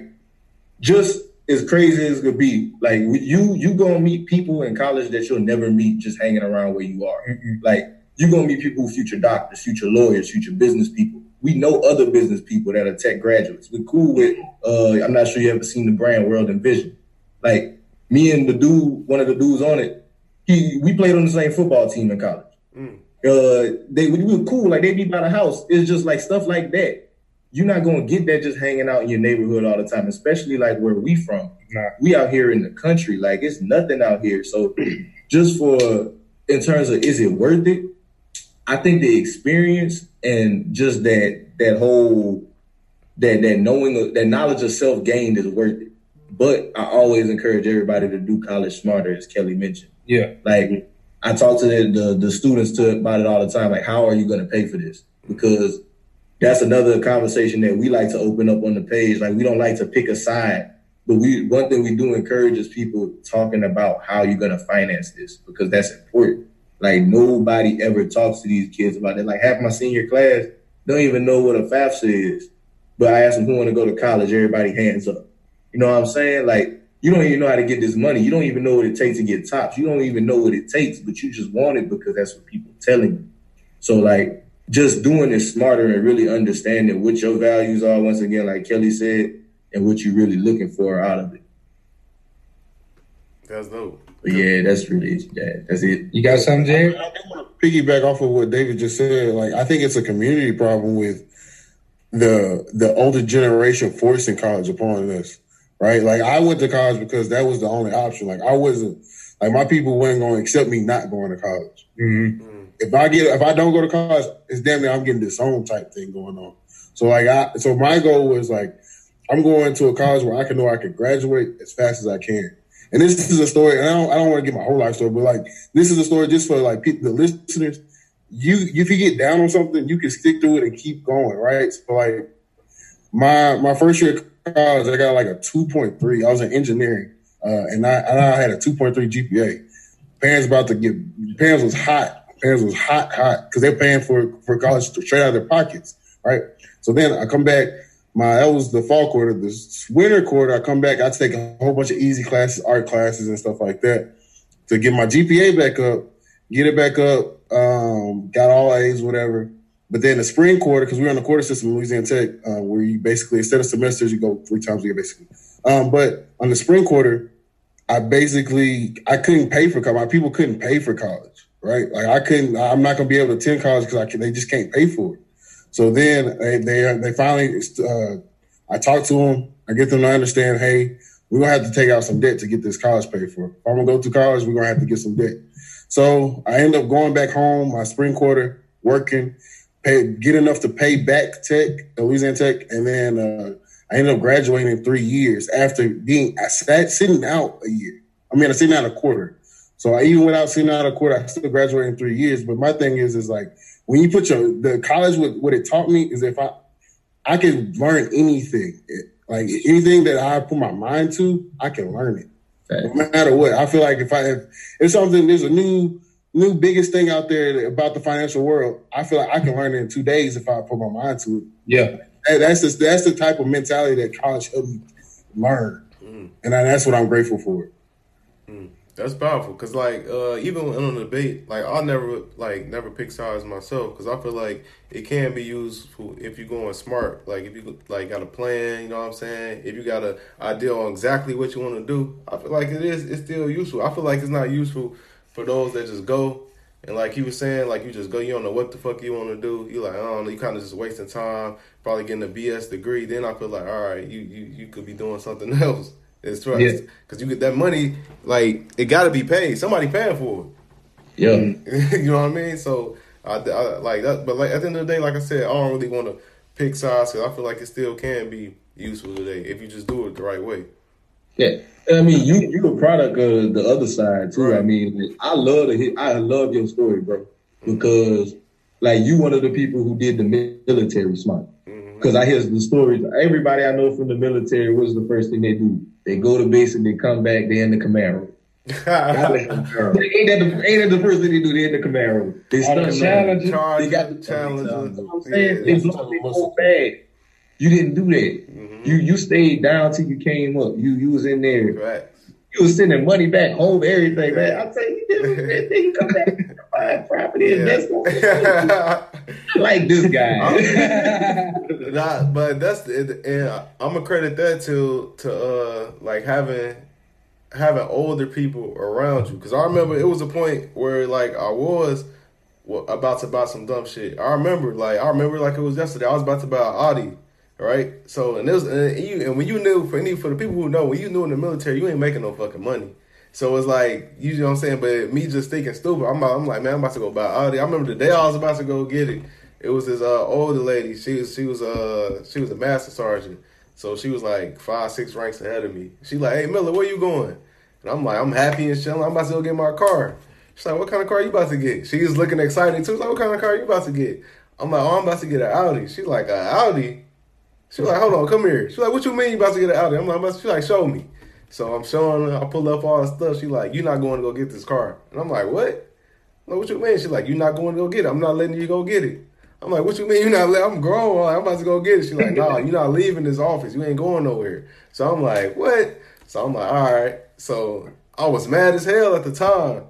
just as crazy as it could be, like, you you gonna meet people in college that you'll never meet just hanging around where you are. Mm-hmm. Like, you're gonna meet people, future doctors, future lawyers, future business people. We know other business people that are tech graduates. We're cool with. Uh, I'm not sure you ever seen the brand World and Vision. Like, me and the dude, one of the dudes on it, He, we played on the same football team in college. Mm. Uh, they we were cool. Like, they be by the house. It's just like stuff like that. You're not going to get that just hanging out in your neighborhood all the time, especially like where we from. Nah. We out here in the country. Like, it's nothing out here. So just for, in terms of, is it worth it? I think the experience and just that, that whole, that, that knowing, that knowledge of self gained is worth it. But I always encourage everybody to do college smarter, as Kelly mentioned. Yeah. Like, I talk to the, the, the students to, about it all the time. Like, how are you going to pay for this? Because that's another conversation that we like to open up on the page. Like, we don't like to pick a side, but we, one thing we do encourage is people talking about how you're going to finance this, because that's important. Like, nobody ever talks to these kids about it. Like, half my senior class don't even know what a FAFSA is, but I ask them who want to go to college. Everybody hands up. You know what I'm saying? Like, you don't even know how to get this money. You don't even know what it takes to get tops. You don't even know what it takes, but you just want it because that's what people are telling you. So, like, just doing it smarter and really understanding what your values are, once again, like Kelly said, and what you're really looking for out of it. That's dope. But yeah, that's really it. Yeah, that's it. You got something, Jared? I, I do want to piggyback off of what David just said. Like, I think it's a community problem with the the older generation forcing college upon us. Right. Like, I went to college because that was the only option. Like, I wasn't, like, my people weren't going to accept me not going to college. Mm-hmm. if I get, if I don't go to college, it's damn near I'm getting disowned type thing going on. So like, I, so my goal was like, I'm going to a college where I can know I can graduate as fast as I can. And this is a story, and I don't, I don't want to give my whole life story, but like, this is a story just for like people, the listeners. You, if you get down on something, you can stick to it and keep going, right? So like, my, my first year of college, I got like a two point three. I was in engineering, uh, and I, and I had a two point three G P A. Parents about to get, parents was hot. Parents was hot, hot, because they're paying for, for college straight out of their pockets, right? So then I come back. My, that was the fall quarter. This winter quarter, I come back, I take a whole bunch of easy classes, art classes and stuff like that to get my G P A back up, get it back up, um, got all A's, whatever. But then the spring quarter, because we were on the quarter system in Louisiana Tech, uh, where you basically, instead of semesters, you go three times a year, basically. Um, but on the spring quarter, I basically, I couldn't pay for college. My people couldn't pay for college, right? Like I couldn't, I'm not going to be able to attend college because I can, they just can't pay for it. So then they they, they finally, uh, I talk to them. I get them to understand, hey, we're going to have to take out some debt to get this college paid for. If I'm going to go to college, we're going to have to get some debt. So I end up going back home, my spring quarter, working, pay, get enough to pay back Tech, Louisiana Tech. And then uh, I ended up graduating in three years after being, I sat sitting out a year. I mean, I sitting out a quarter. So I, even without sitting out a quarter, I still graduated in three years. But my thing is, is like, when you put your, the college, what, what it taught me is if I, I can learn anything, it, like anything that I put my mind to, I can learn it. Okay. No matter what. I feel like if I, if it's something, there's a new, new biggest thing out there about the financial world. I feel like I can learn it in two days if I put my mind to it. Yeah. That, that's just, that's the type of mentality that college helped me learn. Mm. And I, that's what I'm grateful for. Mm. That's powerful, because, like, uh, even on the debate, like, I'll never, like, never pick sides myself, because I feel like it can be useful if you're going smart. Like, if you, like, got a plan, you know what I'm saying? If you got an idea on exactly what you want to do, I feel like it is, it's still useful. I feel like it's not useful for those that just go, and like you were saying, like, you just go, you don't know what the fuck you want to do. You're like, I don't know, you kind of just wasting time, probably getting a B S degree. Then I feel like, all right, you, you, you could be doing something else. It's trust, yeah. Cause you get that money, like it got to be paid. Somebody paying for it. Yeah, you know what I mean. So I, I like that, but like at the end of the day, like I said, I don't really want to pick sides because I feel like it still can be useful today if you just do it the right way. Yeah, I mean you you're a product of the other side too. Right. I mean, I love to hear, I love your story, bro, because like you one of the people who did the military smart. Because I hear the stories. Everybody I know from the military, what's the first thing they do? They go to base and they come back, they in the Camaro. they ain't, that the, ain't that the first thing they do? They in the Camaro. They start the challenges. They got the challenges. You know I'm saying? Yeah, they blow their whole bag. You didn't do that. Mm-hmm. You you stayed down till you came up. You you was in there. Right. You was sending money back home, everything, man. I tell you, you did that thing. You come back and buy property yeah. and investment. Like this guy. Nah, but that's the, and I'm gonna credit that to to uh like having having older people around you, because I remember it was a point where like I was about to buy some dumb shit. I remember like I remember like it was yesterday. I was about to buy an Audi. Right, so and this and, you, and when you knew for any for the people who know, when you knew in the military, you ain't making no fucking money. So it's like you know what I'm saying. But me just thinking stupid, I'm I'm like man, I'm about to go buy Audi. I remember the day I was about to go get it. It was this uh, older lady. She was she was uh she was a master sergeant. So she was like five six ranks ahead of me. She like, hey Miller, where you going? And I'm like, I'm happy and chilling. I'm about to go get my car. She's like, what kind of car you about to get? She was looking excited too. She's like, what kind of car you about to get? I'm like, oh, I'm about to get an Audi. She's like, an Audi. She was like, hold on, come here. She was like, what you mean you about to get an Audi? I'm like, she like, show me. So I'm showing her. I pull up all the stuff. She like, you're not going to go get this car. And I'm like, what? I'm like, what you mean? She like, you're not going to go get it. I'm not letting you go get it. I'm like, what you mean you're not letting I'm grown. I'm about to go get it. She like, nah, you're not leaving this office. You ain't going nowhere. So I'm like, what? So I'm like, all right. So I was mad as hell at the time.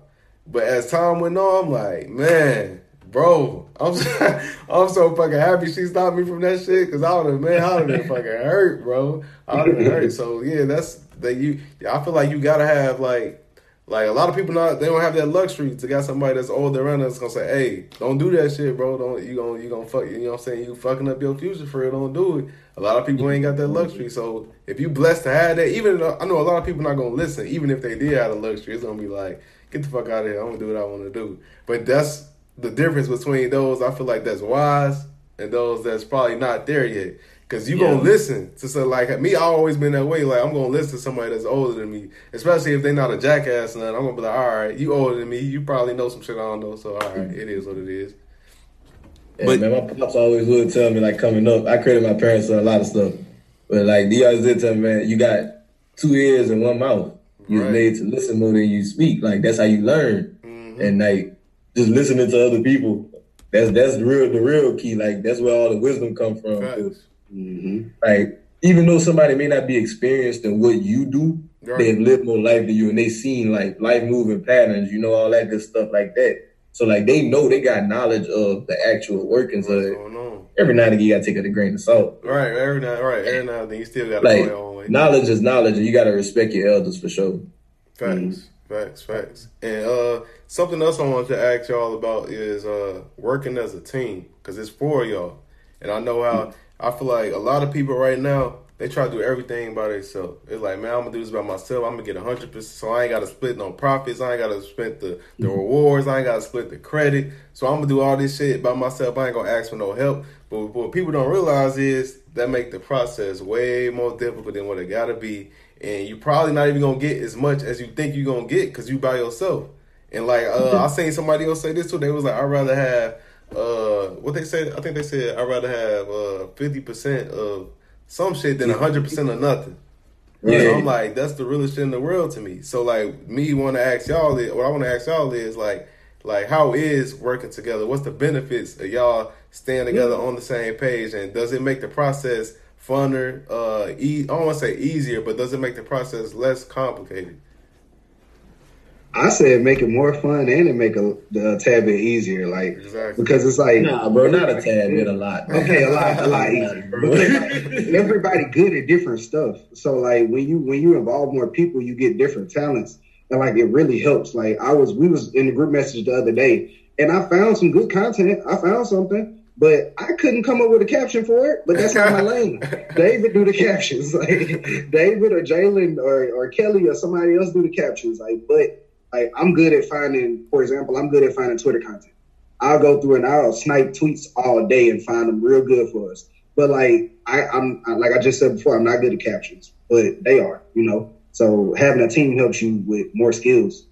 But as time went on, I'm like, man. Bro, I'm so, I'm so fucking happy she stopped me from that shit, because I would have, man, I would have been fucking hurt, bro. I would have been hurt. So, yeah, that's, that you, I feel like you got to have, like, like a lot of people, not they don't have that luxury to got somebody that's older around that's going to say, hey, don't do that shit, bro. Don't, you going you gonna fuck, you know what I'm saying? You fucking up your future for it, don't do it. A lot of people ain't got that luxury. So, if you blessed to have that, even, though, I know a lot of people not going to listen, even if they did have the luxury, it's going to be like, get the fuck out of here. I'm going to do what I want to do. But that's, the difference between those, I feel like that's wise, and those that's probably not there yet. Because you're yeah. going to listen to something like me. I've always been that way. Like, I'm going to listen to somebody that's older than me, especially if they're not a jackass. And I'm going to be like, all right, you older than me. You probably know some shit I don't know. So, all right, it is what it is. Yeah, but, man, my pops always would tell me, like, coming up, I credit my parents for a lot of stuff. But, like, they always did tell me, man, you got two ears and one mouth. You're right. made to listen more than you speak. Like, that's how you learn. Mm-hmm. And, like, just listening to other people, that's that's the real, the real key. Like, that's where all the wisdom comes from. Right. Mm-hmm. Like, even though somebody may not be experienced in what you do, right. they've lived more life than you, and they've seen, like, life-moving patterns, you know, all that good stuff like that. So, like, they know they got knowledge of the actual workings What's of going it. On? Every now and again, you got to take it a grain of salt. Right, every now right, every now and then you still got to like, go your own way. Knowledge is knowledge, and you got to respect your elders for sure. Facts, mm-hmm. facts, facts. And uh, something else I wanted to ask y'all about is uh, working as a team, because it's for y'all. And I know how... Mm-hmm. I feel like a lot of people right now, they try to do everything by themselves. It's like, man, I'm going to do this by myself. I'm going to get one hundred percent. So I ain't got to split no profits. I ain't got to split the, the rewards. I ain't got to split the credit. So I'm going to do all this shit by myself. I ain't going to ask for no help. But what people don't realize is that make the process way more difficult than what it got to be. And you probably not even going to get as much as you think you're going to get because you by yourself. And like, uh, I seen somebody else say this too. They was like, I'd rather have... Uh, what they said, I think they said I'd rather have uh fifty percent of some shit than one hundred percent of nothing. Right? Yeah. So I'm like, that's the realest shit in the world to me. So like, me want to ask y'all, what I want to ask y'all is like, like how is working together? What's the benefits of y'all staying together yeah. on the same page? And does it make the process funner? Uh, e- I don't want to say easier, but does it make the process less complicated? I said make it more fun and it make a, a tad bit easier, like exactly. because it's like nah, bro, not a tad bit, a lot. Bro. Okay, a lot, a lot easier. Bro. Everybody good at different stuff, so like when you when you involve more people, you get different talents, and like it really helps. Like I was, we was in the group message the other day, and I found some good content. I found something. But I couldn't come up with a caption for it, but that's not my lane. David do the captions. Like David or Jalen or, or Kelly or somebody else do the captions. Like, but like I'm good at finding, for example, I'm good at finding Twitter content. I'll go through and I'll snipe tweets all day and find them real good for us. But like I, I'm like I just said before, I'm not good at captions, but they are, you know. So having a team helps you with more skills.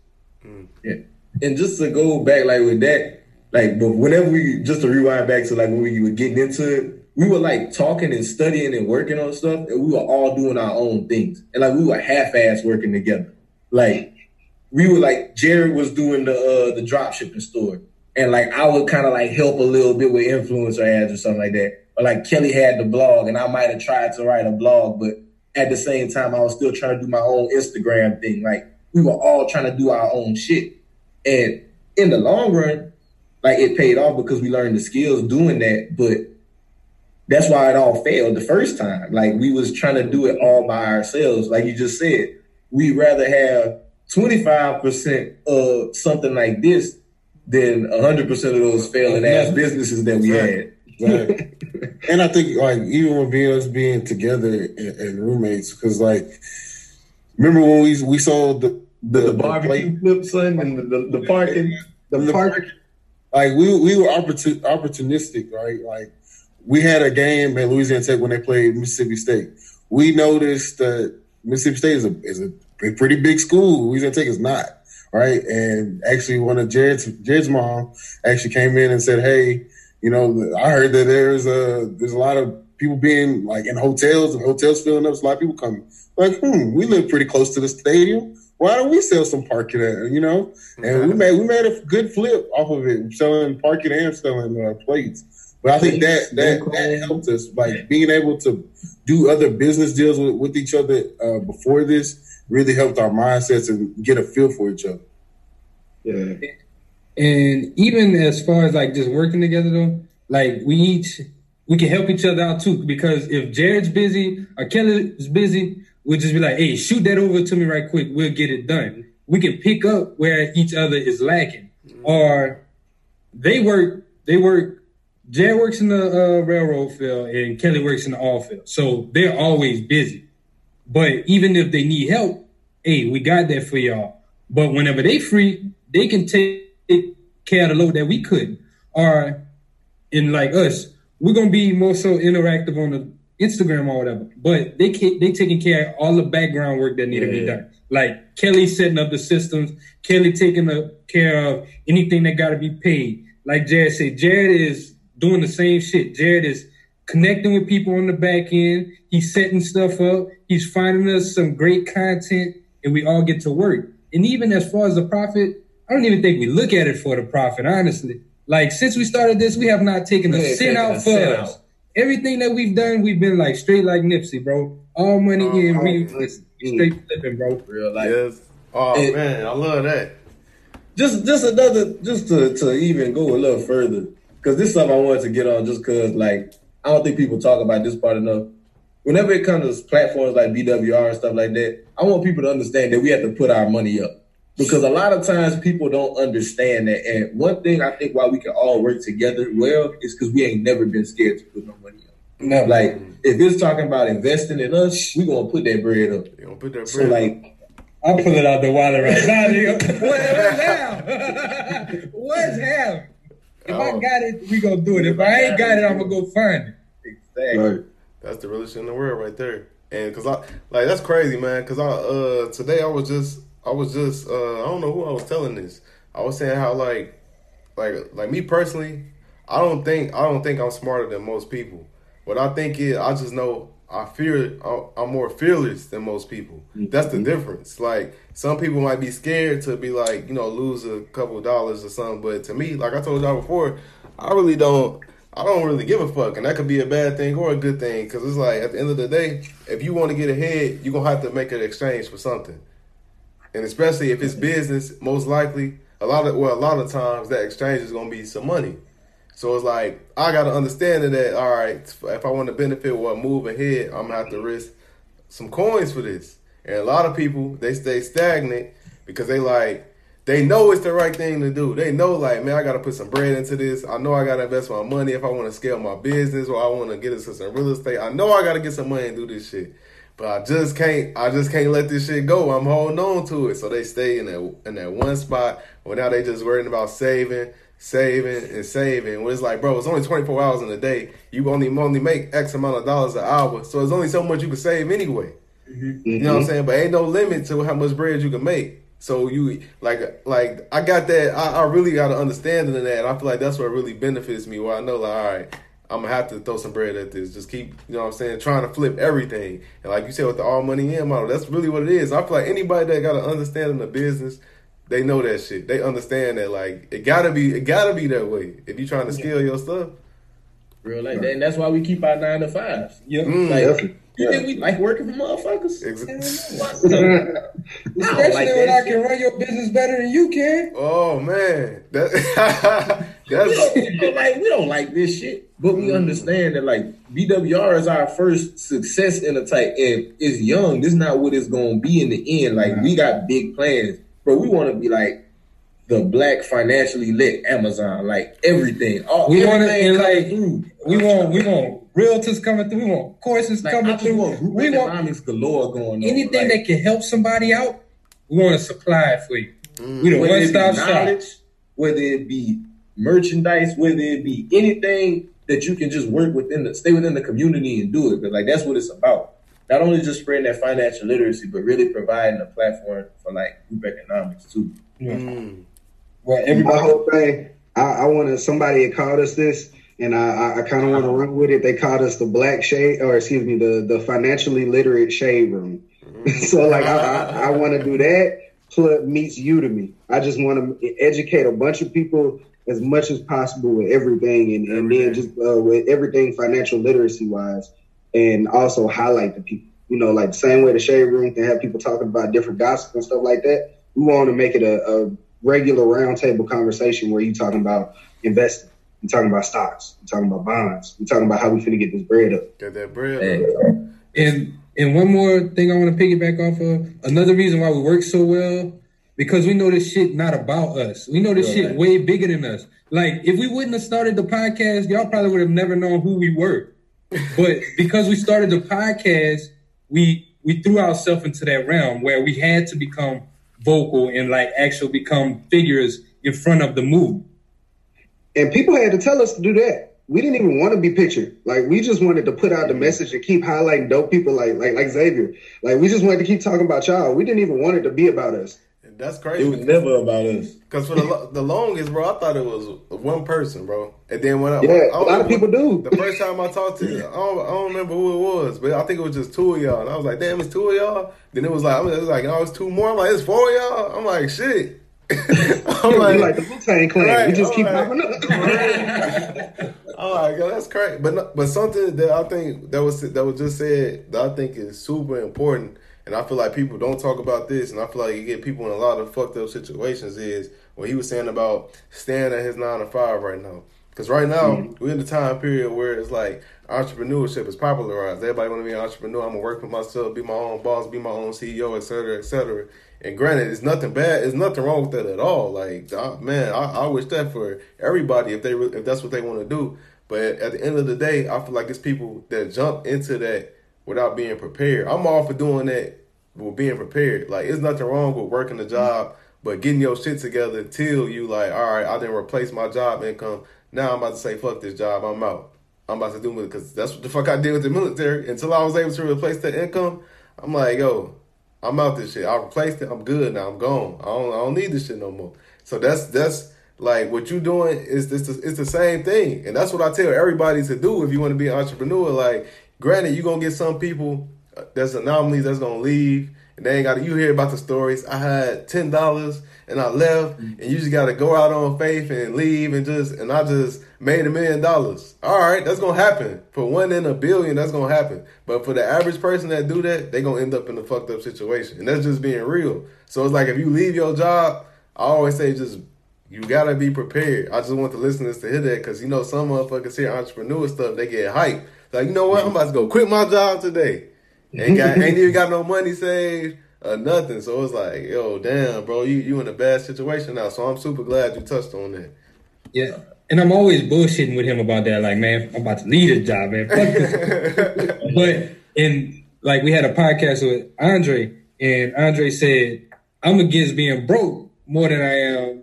Mm. Yeah. And just to go back like with that. Like, but whenever we, just to rewind back to like when we were getting into it, we were like talking and studying and working on stuff, and we were all doing our own things. And like, we were half-ass working together. Like, we were like, Jared was doing the uh, the drop shipping store. And like, I would kind of like help a little bit with influencer ads or something like that. Or like, Kelly had the blog, and I might have tried to write a blog, but at the same time, I was still trying to do my own Instagram thing. Like, we were all trying to do our own shit. And in the long run, like, it paid off because we learned the skills doing that, but that's why it all failed the first time. Like, we was trying to do it all by ourselves. Like you just said, we'd rather have twenty-five percent of something like this than one hundred percent of those failing-ass businesses that we had. Right. And I think, like, even with us being together and roommates, because, like, remember when we we sold the... The, the, the barbecue flip, son, and the, the, the parking? The parking. Like, we we were opportun- opportunistic, right? Like, we had a game at Louisiana Tech when they played Mississippi State. We noticed that Mississippi State is a is a pretty big school. Louisiana Tech is not, right? And actually, one of Jared's, Jared's mom actually came in and said, hey, you know, I heard that there's a, there's a lot of people being, like, in hotels and hotels filling up. There's a lot of people coming. Like, hmm, we live pretty close to the stadium. Why don't we sell some parking, you know? And mm-hmm. we made we made a good flip off of it, selling parking and selling uh, plates. But I think that that, that helped us, like being able to do other business deals with, with each other uh, before this really helped our mindsets and get a feel for each other. Yeah. And even as far as like just working together though, like we each, we can help each other out too, because if Jared's busy or Kelly's busy, we'll just be like, hey, shoot that over to me right quick. We'll get it done. We can pick up where each other is lacking. Mm-hmm. Or they work, they work, Jared works in the uh, railroad field and Kelly works in the oil field. So they're always busy. But even if they need help, hey, we got that for y'all. But whenever they free, they can take carry the load that we couldn't. Or, in like us, we're going to be more so interactive on the Instagram or whatever. But they they taking care of all the background work that needed yeah. to be done. Like Kelly setting up the systems, Kelly taking care of anything that got to be paid. Like Jared said, Jared is doing the same shit. Jared is connecting with people on the back end. He's setting stuff up. He's finding us some great content, and we all get to work. And even as far as the profit, I don't even think we look at it for the profit, honestly. Like, since we started this, we have not taken a cent out for us. Everything that we've done, we've been like straight like Nipsey, bro. All money um, in, we straight mm. flipping, bro. Real life. Yes. Oh, it, man, I love that. Just just another, just to, to even go a little further, because this is something I wanted to get on just because, like, I don't think people talk about this part enough. Whenever it comes to platforms like B W R and stuff like that, I want people to understand that we have to put our money up. Because a lot of times people don't understand that. And one thing I think why we can all work together well is because we ain't never been scared to put no money up. No. Like, if it's talking about investing in us, we going to put that bread up. They going to put that bread so, up. Like, I'm pulling out the wallet right now, nigga. What's happening? What's happening? If I got it, we going to do it. If I ain't got it, I'm going to go find it. Exactly. Right. That's the realest shit in the world right there. And because I, like, that's crazy, man. Because I, uh, today I was just, I was just, uh, I don't know who I was telling this. I was saying how like, like, like me personally, I don't think, I don't think I'm smarter than most people. What I think is, I just know I fear, I'm more fearless than most people. That's the difference. Like, some people might be scared to be like, you know, lose a couple of dollars or something. But to me, like I told y'all before, I really don't, I don't really give a fuck. And that could be a bad thing or a good thing. Cause it's like, at the end of the day, if you want to get ahead, you're going to have to make an exchange for something. And especially if it's business, most likely a lot of well, a lot of times that exchange is gonna be some money. So it's like I gotta understand that. All right, if I want to benefit or move ahead, I'm gonna have to risk some coins for this. And a lot of people they stay stagnant because they like they know it's the right thing to do. They know like, man, I gotta put some bread into this. I know I gotta invest my money if I want to scale my business or I want to get into some real estate. I know I gotta get some money and do this shit. But I just can't. I just can't let this shit go. I'm holding on to it, so they stay in that in that one spot. Well, now they just worrying about saving, saving, and saving. Well, it's like, bro, it's only twenty-four hours in a day. You only only make X amount of dollars an hour, so there's only so much you can save anyway. Mm-hmm. You know what I'm saying? But ain't no limit to how much bread you can make. So you like like I got that. I, I really got an understanding of that. And I feel like that's what really benefits me. Where I know, like, all right. I'm gonna have to throw some bread at this. Just keep, you know what I'm saying, trying to flip everything. And like you said with the all money in model, that's really what it is. I feel like anybody that got an understanding of business, they know that shit. They understand that like it gotta be it gotta be that way. If you trying to scale yeah. your stuff. Real like yeah. that. And that's why we keep our nine to fives. Yeah. Mm, like yeah. you think we like working for motherfuckers? Exactly. Especially like when I shit. can run your business better than you can. Oh man. That That's, we, don't, we, don't like, we don't like this shit, but we mm. understand that like B W R is our first success in a type, and it's young. This is not what it's gonna be in the end. Like wow. we got big plans, but we want to be like the black financially lit Amazon, like everything. All, we want to like through. We want we want realtors coming through. We want courses like, coming through. Want we want economics galore going on. Anything like, that can help somebody out, we want to supply it for you. Mm. We the one stop shop. Whether it be merchandise, whether it be anything that you can just work within the, stay within the community and do it. But like, that's what it's about. Not only just spreading that financial literacy, but really providing a platform for like group economics too. Yeah. Mm. Well, everybody. My whole thing, I, I want to, somebody had called us this and I, I, I kind of want to run with it. They called us the black shade, or excuse me, the, the financially literate shade room. Mm. So like, I, I, I want to do that. Club meets Udemy. I just want to educate a bunch of people as much as possible with everything, and, and then just uh, with everything financial literacy wise, and also highlight the people. You know, like the same way the Shade Room can have people talking about different gossip and stuff like that. We want to make it a, a regular roundtable conversation where you're talking about investing, you're talking about stocks, you're talking about bonds, you're talking about how we finna get this bread up. Get that bread up. And and one more thing I want to piggyback off of. Another reason why we work so well. Because we know this shit not about us. We know this You're shit right. way bigger than us. Like, if we wouldn't have started the podcast, y'all probably would have never known who we were. But because we started the podcast, we we threw ourselves into that realm where we had to become vocal and, like, actually become figures in front of the move. And people had to tell us to do that. We didn't even want to be pictured. Like, we just wanted to put out the message and keep highlighting dope people like like like Xavier. Like, we just wanted to keep talking about y'all. We didn't even want it to be about us. That's crazy. It was never about us. Because for the the longest, bro, I thought it was one person, bro. And then when I, yeah, I a lot of people when, do. The first time I talked to you, I don't, I don't remember who it was, but I think it was just two of y'all. And I was like, damn, it's two of y'all. Then it was like, I was like, oh, it's two more. I'm like, it's four of y'all. I'm like, shit. I'm like, like the Wu-Tang Clan. Right, we just I'm keep like, popping up. Right. I'm like, yo, that's crazy. But no, but something that I think that was that was just said that I think is super important, and I feel like people don't talk about this, and I feel like you get people in a lot of fucked up situations is what he was saying about staying at his nine to five right now. Because right now mm-hmm. we're in the time period where it's like entrepreneurship is popularized. Everybody want to be an entrepreneur. I'm gonna work for myself, be my own boss, be my own C E O, et cetera, et cetera. And granted, it's nothing bad. It's nothing wrong with that at all. Like, I, man, I, I wish that for everybody if they if that's what they want to do. But at the end of the day, I feel like it's people that jump into that without being prepared. I'm all for doing that with being prepared. Like, it's nothing wrong with working a job, but getting your shit together till you like, all right, I didn't replace my job income. Now I'm about to say, fuck this job. I'm out. I'm about to do it because that's what the fuck I did with the military. Until I was able to replace that income, I'm like, yo, I'm out this shit. I replaced it. I'm good now. I'm gone. I don't, I don't need this shit no more. So that's that's like what you doing is it's the, it's the same thing, and that's what I tell everybody to do if you want to be an entrepreneur. Like, granted, you are gonna get some people that's anomalies that's gonna leave, and they ain't got to. You hear about the stories. I had ten dollars and I left, and you just got to go out on faith and leave, and just and I just made a million dollars. All right, that's gonna happen for one in a billion. That's gonna happen, but for the average person that do that, they gonna end up in a fucked up situation, and that's just being real. So it's like if you leave your job, I always say just. You gotta be prepared. I just want the listeners to hear that because you know some motherfuckers hear entrepreneur stuff, they get hyped. Like, you know what? I'm about to go quit my job today. Ain't got, ain't even got no money saved or nothing. So it's like, yo, damn, bro, you you in a bad situation now. So I'm super glad you touched on that. Yeah, and I'm always bullshitting with him about that. Like, man, I'm about to leave this job, man. Fuck this. But and like we had a podcast with Andre, and Andre said, I'm against being broke more than I am.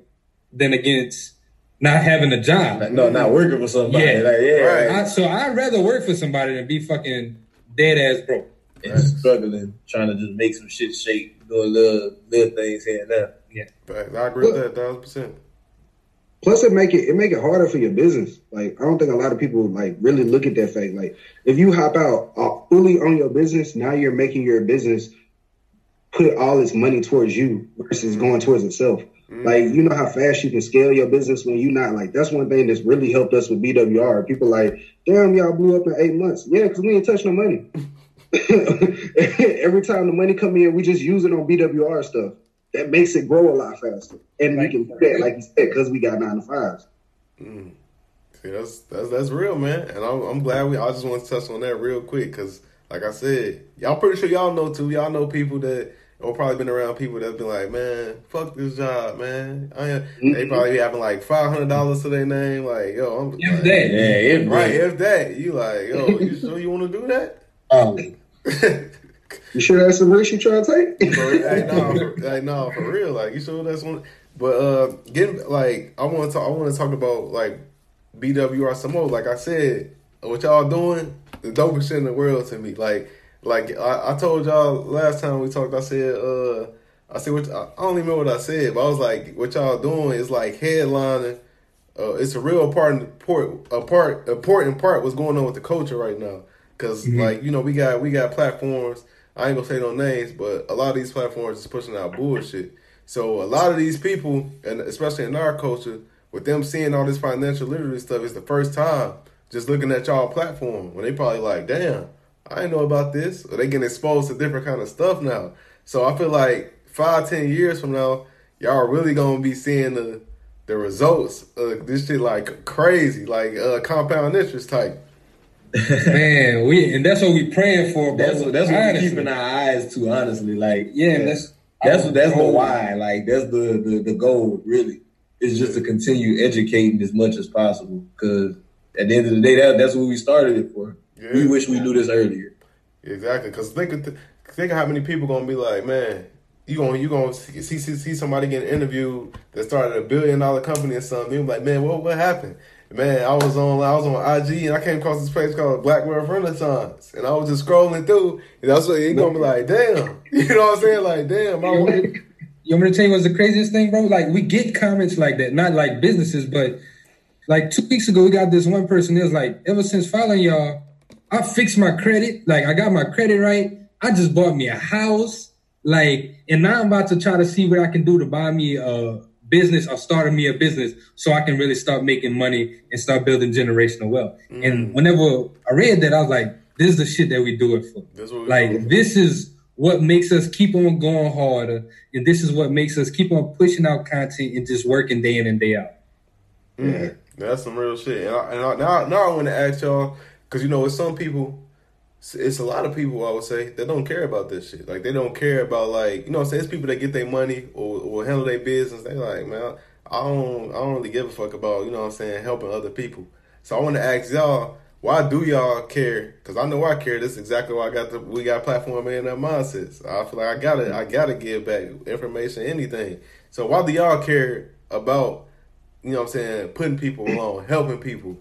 Than against not having a job. No, not working for somebody. Yeah. Like, yeah. Right. I, so I'd rather work for somebody than be fucking dead ass broke. And right. Struggling, trying to just make some shit shake, doing little little things here and there. Yeah. Right. I agree with that a thousand percent. Plus it make it it make it harder for your business. Like I don't think a lot of people like really look at that fact. Like if you hop out uh, fully on your business, now you're making your business put all its money towards you versus mm-hmm. going towards itself. Like, you know how fast you can scale your business when you're not. Like, that's one thing that's really helped us with B W R. People like, damn, y'all blew up in eight months. Yeah, because we ain't touch no money. Every time the money come in, we just use it on B W R stuff. That makes it grow a lot faster. And like, we can do that, like you said, because we got nine to fives. Mm. See, that's, that's, that's real, man. And I'm, I'm glad we – I just want to touch on that real quick because, like I said, y'all pretty sure y'all know, too. Y'all know people that – or probably been around people that's been like, man, fuck this job, man. I ain't, mm-hmm. They probably be having like five hundred dollars to their name. Like, yo, I'm just if like, that. Yeah, if right, that. If that. You like, yo, you sure you want to do that? Oh. You sure that's the risk you trying to take? Like, no, nah, like, nah, for real. Like, you sure that's one? But uh, getting, like, I want to talk, I want to talk about, like, B W R some more. Like I said, what y'all doing, the dopest shit in the world to me. Like, Like, I, I told y'all last time we talked, I said, uh, I said, what, I don't even remember what I said, but I was like, what y'all doing is like headlining. Uh, it's a real part, part, a part, important part what's going on with the culture right now. Because, mm-hmm. like, you know, we got we got platforms. I ain't going to say no names, but a lot of these platforms is pushing out bullshit. So a lot of these people, and especially in our culture, with them seeing all this financial literacy stuff, it's the first time just looking at y'all platform when they probably like, damn. I didn't know about this. Or they getting exposed to different kind of stuff now. So I feel like five, ten years from now, y'all are really gonna be seeing the the results of this shit like crazy, like uh, compound interest type. Man, we and that's what we praying for. Bro. That's what that's honestly. What we keeping our eyes to. Honestly, like yeah, that's that's what that's the why. Like that's the the, the goal. Really, is just to continue educating as much as possible. Because at the end of the day, that that's what we started it for. Yeah. We wish we knew this earlier. Exactly, because think of th- think of how many people gonna be like, man, you gonna you gonna see, see see somebody getting interviewed that started a billion dollar company or something. You're like, man, what what happened? Man, I was on I was on I G and I came across this page called Black Wealth Renaissance, and I was just scrolling through, and that's what you're gonna be like, damn, you know what I'm saying? Like, damn, I wanted. You want me to tell you what's the craziest thing, bro? Like, we get comments like that, not like businesses, but like two weeks ago, we got this one person that was like, ever since following y'all, I fixed my credit. Like, I got my credit right. I just bought me a house. Like, and now I'm about to try to see what I can do to buy me a business or start me a business so I can really start making money and start building generational wealth. Mm. And whenever I read that, I was like, this is the shit that we do it for. That's what we like, do it for. This is what makes us keep on going harder, and this is what makes us keep on pushing out content and just working day in and day out. Mm, yeah, that's some real shit. And, I, and I, now, now I want to ask y'all, because, you know, it's some people, it's a lot of people, I would say, that don't care about this shit. Like, they don't care about, like, you know what I'm saying? It's people that get their money or, or handle their business. They like, man, I don't, I don't really give a fuck about, you know what I'm saying, helping other people. So I want to ask y'all, why do y'all care? Because I know I care. This is exactly why I got the we got platform and that mindset. So I feel like I gotta I gotta give back information, anything. So why do y'all care about, you know what I'm saying, putting people along, helping people?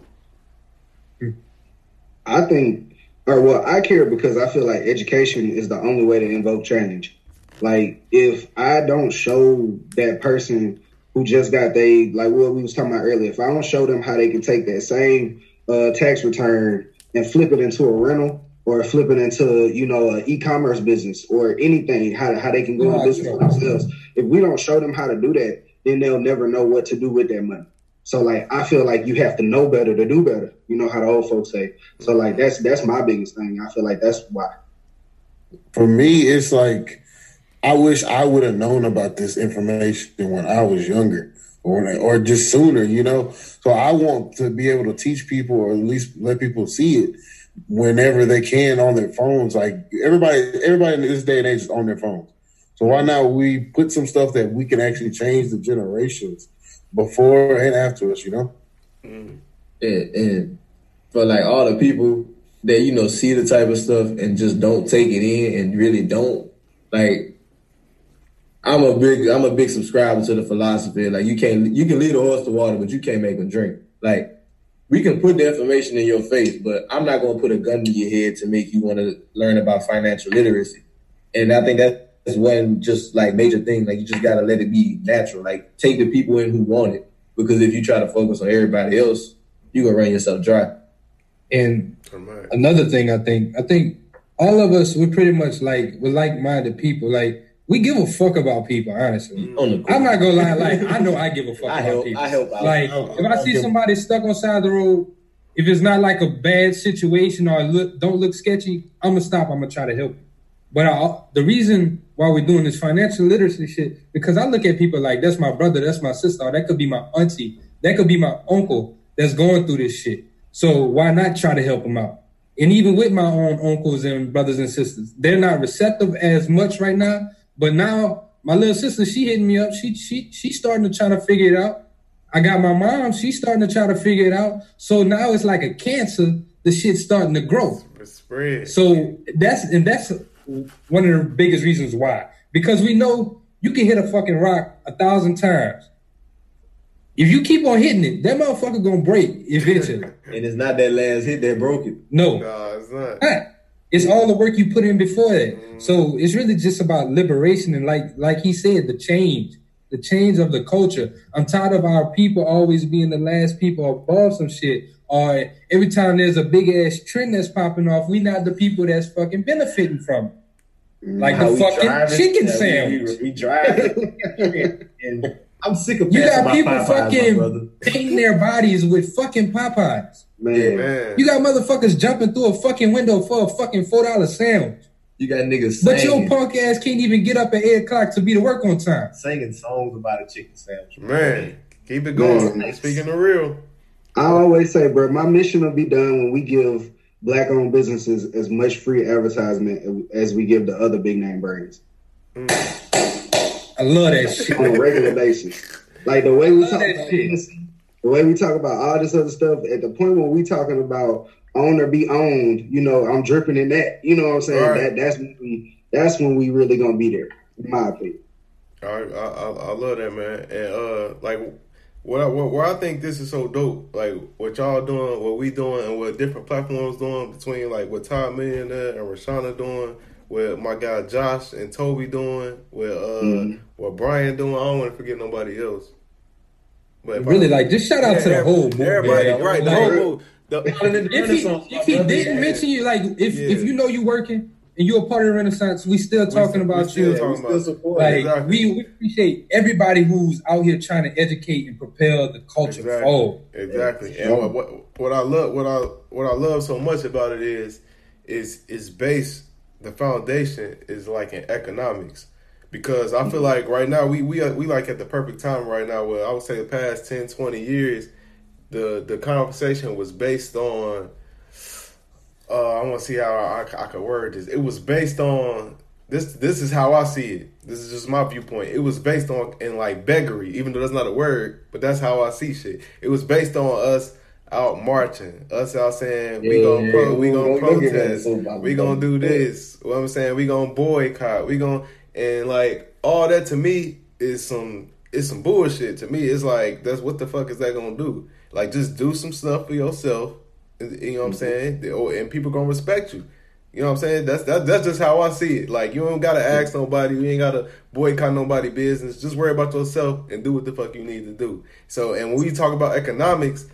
I think or well, I care because I feel like education is the only way to invoke change. Like, if I don't show that person who just got they like what we was talking about earlier, if I don't show them how they can take that same Uh, tax return and flip it into a rental or flip it into, you know, an e-commerce business or anything, how how they can go in business for themselves. If we don't show them how to do that, then they'll never know what to do with their money. So, like, I feel like you have to know better to do better. You know how the old folks say. So, like, that's that's my biggest thing. I feel like that's why. For me, it's like I wish I would have known about this information when I was younger. Or, or just sooner, you know. So I want to be able to teach people, or at least let people see it whenever they can on their phones. Like everybody, everybody in this day and age is on their phones. So why not we put some stuff that we can actually change the generations before and after us, you know? Mm. And, and for like all the people that, you know, see the type of stuff and just don't take it in and really don't like. I'm a big, I'm a big subscriber to the philosophy. Like you can't, you can lead a horse to water, but you can't make him drink. Like we can put the information in your face, but I'm not going to put a gun to your head to make you want to learn about financial literacy. And I think that's one just like major thing. Like you just got to let it be natural. Like take the people in who want it, because if you try to focus on everybody else, you're going to run yourself dry. And another thing, I think, I think all of us, we're pretty much like, we're like-minded people. Like, we give a fuck about people, honestly. I'm not gonna lie, like I know I give a fuck I about help, people. I help out. Like I, I, if I, I see help. somebody stuck on side of the road, if it's not like a bad situation or look don't look sketchy, I'm gonna stop. I'm gonna try to help you. But I, the reason why we're doing this financial literacy shit, because I look at people like that's my brother, that's my sister, or that could be my auntie, that could be my uncle that's going through this shit. So why not try to help them out? And even with my own uncles and brothers and sisters, they're not receptive as much right now. But now my little sister, she hitting me up. She she she's starting to try to figure it out. I got my mom. She's starting to try to figure it out. So now it's like a cancer. The shit's starting to grow. Spread. So that's and that's one of the biggest reasons why. Because we know you can hit a fucking rock a thousand times. If you keep on hitting it, that motherfucker gonna break eventually. And it's not that last hit that broke it. No, no, it's not. Huh. It's all the work you put in before that. Mm. So it's really just about liberation. And like like he said, the change, the change of the culture. I'm tired of our people always being the last people above some shit. Or every time there's a big ass trend that's popping off, we not the people that's fucking benefiting from it. Like no, the fucking chicken yeah, sandwich. We, we drive it. And I'm sick of you got people Popeyes, fucking painting their bodies with fucking Popeyes. Man. Man, you got motherfuckers jumping through a fucking window for a fucking four dollar sandwich. You got niggas, but singing. Your punk ass can't even get up at eight o'clock to be to work on time. Singing songs about a chicken sandwich, man. man. Keep it going. Man. Speaking of real, I always say, bro, my mission will be done when we give black-owned businesses as much free advertisement as we give the other big name brands. Mm. I love that shit on a regular basis. Like the way we talk about this. The way we talk about all this other stuff, at the point when we talking about own or be owned, you know, I'm dripping in that. You know what I'm saying? Right. That that's when we, that's when we really gonna be there. in my opinion. All right, I, I, I love that, man. And uh, like what I, what where I think this is so dope, like what y'all doing, what we doing, and what different platforms doing between like what Ty Millionaire and Rashana doing, what my guy Josh and Toby doing, what uh, mm-hmm. what Brian doing. I don't want to forget nobody else. But really, I, like just shout out yeah, to the whole movement. Everybody, man. Right? The whole movement. The, if he, if he didn't mention you, like if, yeah. if you know you working and you're a part of the Renaissance, we still talking we, about we still you. Talking we still about like exactly. we, we appreciate everybody who's out here trying to educate and propel the culture exactly. forward. Exactly. And yeah. what, what I love, what I what I love so much about it is, is is based. The foundation is like in economics, because I feel like right now we we are, we like at the perfect time right now. Where I would say the past ten, twenty years. The the conversation was based on, uh, I want to see how I, I, I could word this. It was based on, this This is how I see it. This is just my viewpoint. It was based on, in like beggary, even though that's not a word, but that's how I see shit. It was based on us out marching, us out saying, yeah, we gonna, pro- we gonna protest, we gonna do this, what I'm saying, we gonna boycott, we gonna, and like, all that to me is some, it's some bullshit to me. It's like, that's what the fuck is that gonna do? Like, just do some stuff for yourself. You know what mm-hmm. I'm saying? And people gonna respect you. You know what I'm saying? That's that, that's just how I see it. Like, you don't gotta ask nobody. You ain't gotta boycott nobody's business. Just worry about yourself and do what the fuck you need to do. So, and when we talk about economics,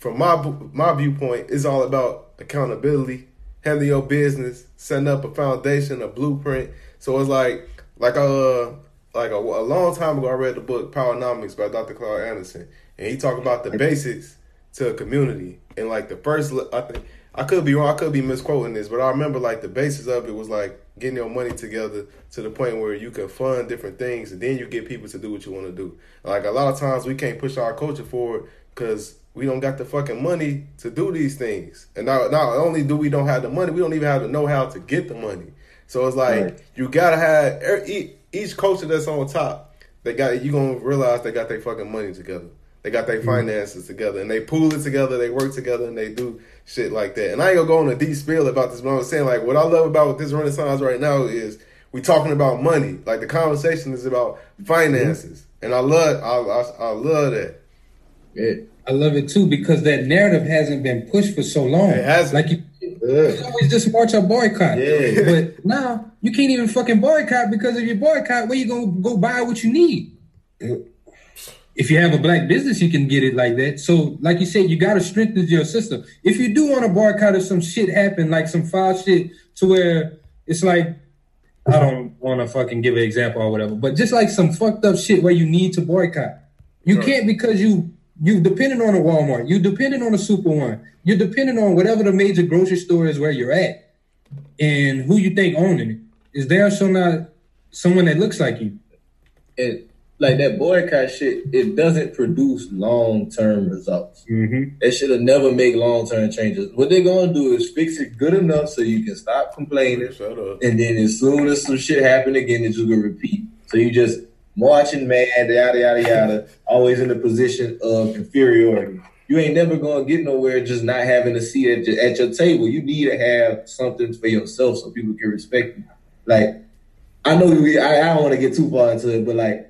from my my viewpoint, it's all about accountability, handling your business, setting up a foundation, a blueprint. So it's like, like a, like a, a long time ago, I read the book Poweronomics by Doctor Claude Anderson. And he talked about the basics to a community. And like the first, I think, I could be wrong, I could be misquoting this, but I remember like the basis of it was like getting your money together to the point where you can fund different things, and then you get people to do what you want to do. Like a lot of times we can't push our culture forward because we don't got the fucking money to do these things. And not, not only do we don't have the money, we don't even have the know-how to get the money. So it's like, right. you gotta have, each culture that's on top, they got, you gonna realize they got their fucking money together. They got their finances together, and they pool it together, they work together, and they do shit like that. And I ain't gonna go on a deep spiel about this, but I'm saying, like, what I love about this Renaissance right now is we talking about money. Like, the conversation is about finances, and I love, I, I, I love that. Yeah. I love it too, because that narrative hasn't been pushed for so long. It hasn't. Like, you, it's always just march or boycott. Yeah. But now you can't even fucking boycott, because if you boycott, where you gonna go buy what you need? If you have a black business, you can get it like that. So, like you said, you got to strengthen your system. If you do want to boycott, if some shit happen, like some foul shit, to where it's like, I don't want to fucking give an example or whatever, but just like some fucked up shit where you need to boycott. You right. can't, because you you dependent on a Walmart, you dependent on a Super One, you're dependent on whatever the major grocery store is where you're at, and who you think owning it. Is there so not someone that looks like you? It. Like, that boycott shit, it doesn't produce long-term results. Mm-hmm. That shit'll never make long-term changes. What they're going to do is fix it good enough so you can stop complaining. Shut up. And then as soon as some shit happen again, it's just going to repeat. So you just marching mad, yada, yada, yada, always in the position of inferiority. You ain't never going to get nowhere just not having a seat at your, at your table. You need to have something for yourself so people can respect you. Like, I know we, I, I don't want to get too far into it, but like,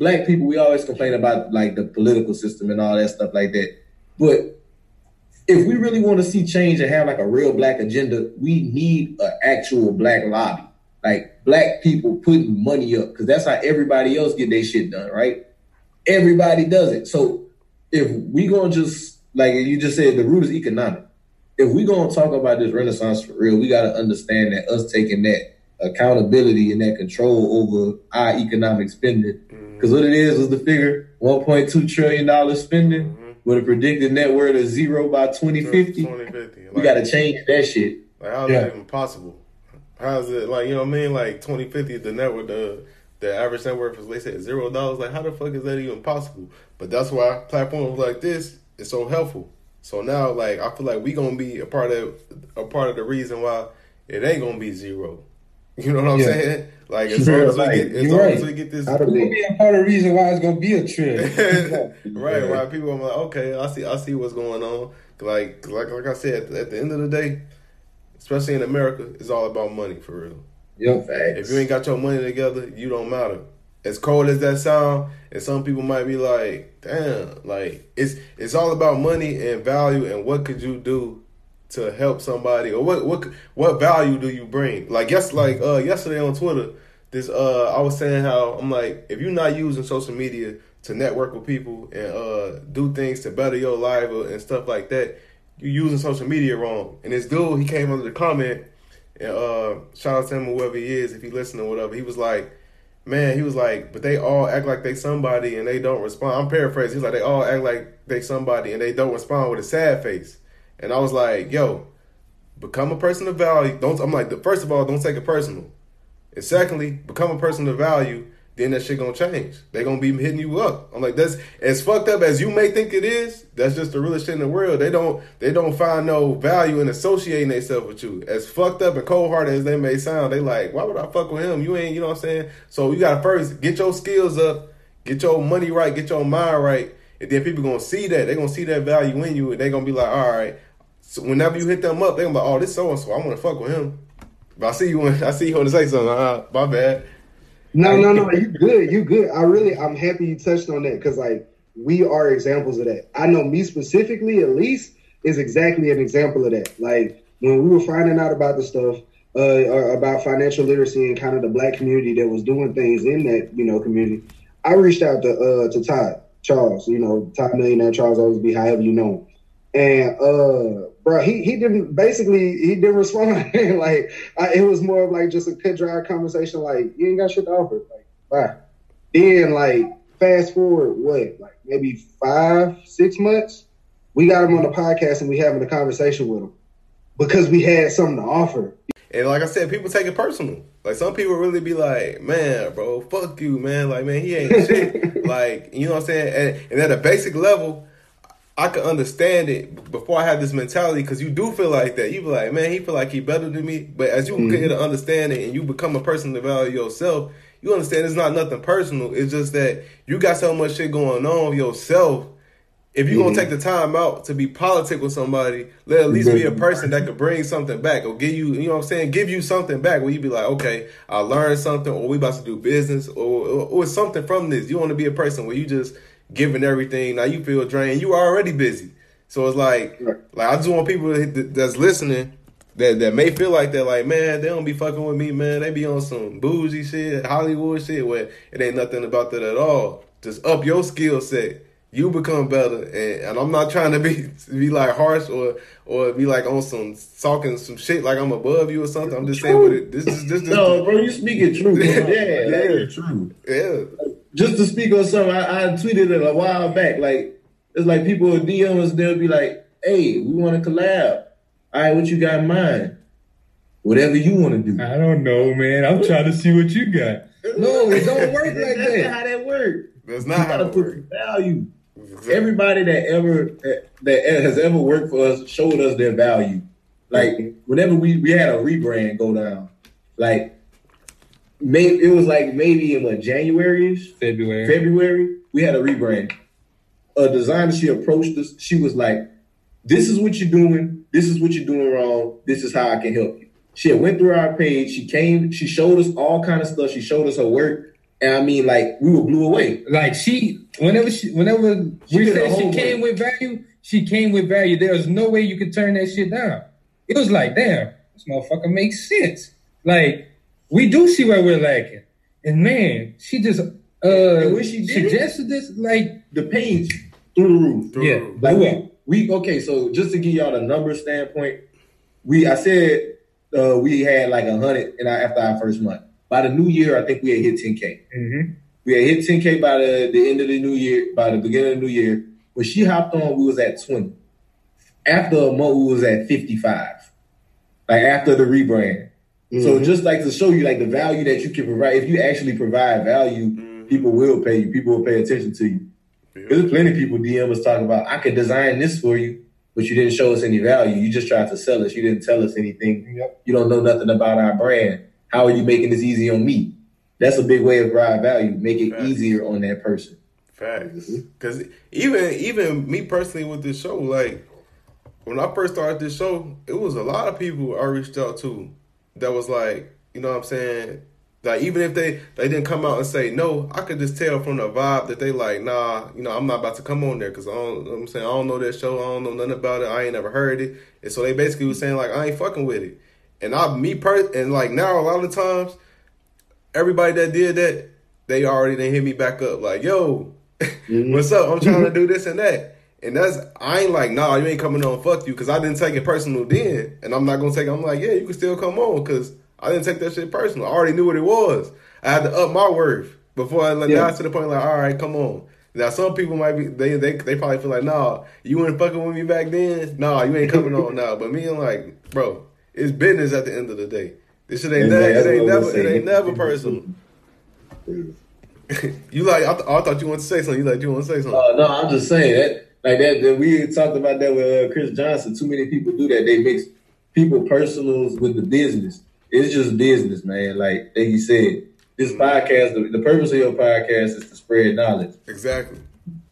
Black people, we always complain about, like, the political system and all that stuff like that. But if we really want to see change and have, like, a real Black agenda, we need an actual Black lobby. Like, Black people putting money up, because that's how everybody else get their shit done, right? Everybody does it. So if we going to just, like you just said, the root is economic. If we going to talk about this Renaissance for real, we got to understand that us taking that accountability and that control over our economic spending. Because what it is is the figure one point two trillion dollars spending mm-hmm. with a predicted net worth of zero by twenty fifty. twenty fifty Like, we got to change that shit. Like, how is yeah. that even possible? How is it, like, you know what I mean? Like, twenty fifty, the net worth, the, the average net worth is, they said, zero dollars. Like, how the fuck is that even possible? But that's why platforms like this is so helpful. So now, like, I feel like we going to be a part of a part of the reason why it ain't going to be zero. You know what I'm yeah. saying? Like, as long as we get, as long right. as we get this, that'll be a part of the reason why it's gonna be a trip, right? Yeah. Why people are like, okay, I see, I see what's going on. Like, like, like I said, at the end of the day, especially in America, it's all about money for real. Yep. Facts. If you ain't got your money together, you don't matter. As cold as that sound, and some people might be like, damn, like it's it's all about money and value and what could you do to help somebody, or what what what value do you bring? Like yes, like uh, yesterday on Twitter, this uh, I was saying how I'm like, if you're not using social media to network with people and uh, do things to better your life and stuff like that, you're using social media wrong. And this dude, he came under the comment, and uh, shout out to him, whoever he is, if he listening or whatever. He was like, man, he was like, but they all act like they somebody and they don't respond. I'm paraphrasing. He's like, they all act like they somebody and they don't respond with a sad face. And I was like, yo, become a person of value. Don't I'm like, first of all, don't take it personal. And secondly, become a person of value. Then that shit gonna change. They gonna be hitting you up. I'm like, that's as fucked up as you may think it is. That's just the realest shit in the world. They don't they don't find no value in associating themselves with you. As fucked up and cold hearted as they may sound, they like, why would I fuck with him? You ain't, you know what I'm saying? So you gotta first get your skills up, get your money right, get your mind right, and then people gonna see that. They gonna see that value in you, and they gonna be like, all right. So whenever you hit them up, they gonna be like, oh, this so and so, I wanna fuck with him. But I see you when I see you want to say something. Uh, my bad. No, no, no. You good. You good. I really, I'm happy you touched on that because, like, we are examples of that. I know me specifically, at least, is exactly an example of that. Like, when we were finding out about the stuff, uh, about financial literacy and kind of the black community that was doing things in that, you know, community, I reached out to uh, to Todd Charles, you know, Todd Millionaire Charles, always be however you know him. And, uh, bro, he, he didn't, basically, he didn't respond. Like, I, it was more of like just a cut dry conversation, like, you ain't got shit to offer. Like, bye. Then, like, fast forward, what, like maybe five, six months? We got him on the podcast and we having a conversation with him because we had something to offer. And like I said, people take it personal. Like, some people really be like, man, bro, fuck you, man. Like, man, he ain't shit. Like, you know what I'm saying? And, and at a basic level, I could understand it before I had this mentality, because you do feel like that. You be like, man, he feel like he better than me. But as you mm-hmm. get to understand it and you become a person to value yourself, you understand it's not nothing personal. It's just that you got so much shit going on yourself. If you're mm-hmm. going to take the time out to be politic with somebody, let at least be a person that could bring something back or give you, you know what I'm saying, give you something back where you be like, okay, I learned something, or we about to do business, or, or, or something from this. You want to be a person where you just giving everything. Now you feel drained. You are already busy. So it's like, like I just want people that's listening that, that may feel like that, like, man, they don't be fucking with me, man. They be on some bougie shit, Hollywood shit, where it ain't nothing about that at all. Just up your skill set. You become better. And, and I'm not trying to be be like harsh or or be like on some talking some shit like I'm above you or something. I'm just true. saying, but it, this is this, this, no, bro, you speaking truth. Yeah, yeah, yeah, true. Yeah. Just to speak on something, I, I tweeted it a while back. Like, it's like people would D M us, they'll be like, hey, we want to collab. All right, what you got in mind? Whatever you want to do. I don't know, man. I'm trying to see what you got. No, it don't work like that. That's not how that works. That's not you how it works. You got to put value. Exactly. Everybody that ever that has ever worked for us showed us their value. Like, whenever we, we had a rebrand go down, like, Maybe it was like maybe in what January-ish? February. February, we had a rebrand. A designer, she approached us. She was like, this is what you're doing. This is what you're doing wrong. This is how I can help you. She had went through our page. She came. She showed us all kind of stuff. She showed us her work. And I mean, like, we were blew away. Like, she, whenever she, whenever she we said she came way. with value, she came with value. There was no way you could turn that shit down. It was like, damn, this motherfucker makes sense. Like, we do see where we're lacking. And, man, she just uh, and when she did suggested it, this, like, the page through the roof. Through yeah. Like, we, we, okay, so just to give y'all the number standpoint, we I said uh, we had, like, one hundred in our, after our first month. By the new year, I think we had hit ten K. Mm-hmm. We had hit ten K by the, the end of the new year, by the beginning of the new year. When she hopped on, we was at twenty. After a month, we was at fifty-five. Like, after the rebrand. Mm-hmm. So just like to show you like the value that you can provide, if you actually provide value, mm-hmm. people will pay you. People will pay attention to you. Yeah. There's plenty of people D M us talking about, I could design this for you, but you didn't show us any value. You just tried to sell us. You didn't tell us anything. Yep. You don't know nothing about our brand. How are you making this easy on me? That's a big way of provide value. Make it Facts. easier on that person. Facts. Because mm-hmm. even even me personally with this show, like when I first started this show, it was a lot of people I reached out to that was like, You know what I'm saying? Like, even if they, they didn't come out and say no, I could just tell from the vibe that they like, nah, you know, I'm not about to come on there because I don't, you know what I'm saying, I don't know that show. I don't know nothing about it. I ain't never heard it. And so they basically was saying, like, I ain't fucking with it. And I, me, per- and like now a lot of times, everybody that did that, they already done hit me back up. Like, yo, mm-hmm. what's up? I'm trying to do this and that. And that's, I ain't like, nah, you ain't coming on, fuck you. Because I didn't take it personal then. And I'm not going to take it. I'm like, yeah, you can still come on because I didn't take that shit personal. I already knew what it was. I had to up my worth before I like, yeah. got to the point like, all right, come on. Now, some people might be, they they, they probably feel like, nah, you weren't fucking with me back then. Nah, you ain't coming on now. But me, I'm like, bro, it's business at the end of the day. This shit ain't, that, it ain't never it ain't never personal. You like, I, th- I thought you wanted to say something. You like, you want to say something? Uh, no, I'm just saying that. Like that, that, we talked about that with uh, Chris Johnson. Too many people do that. They mix people personals with the business. It's just business, man. Like he said, this mm-hmm. podcast, the, the purpose of your podcast is to spread knowledge. Exactly.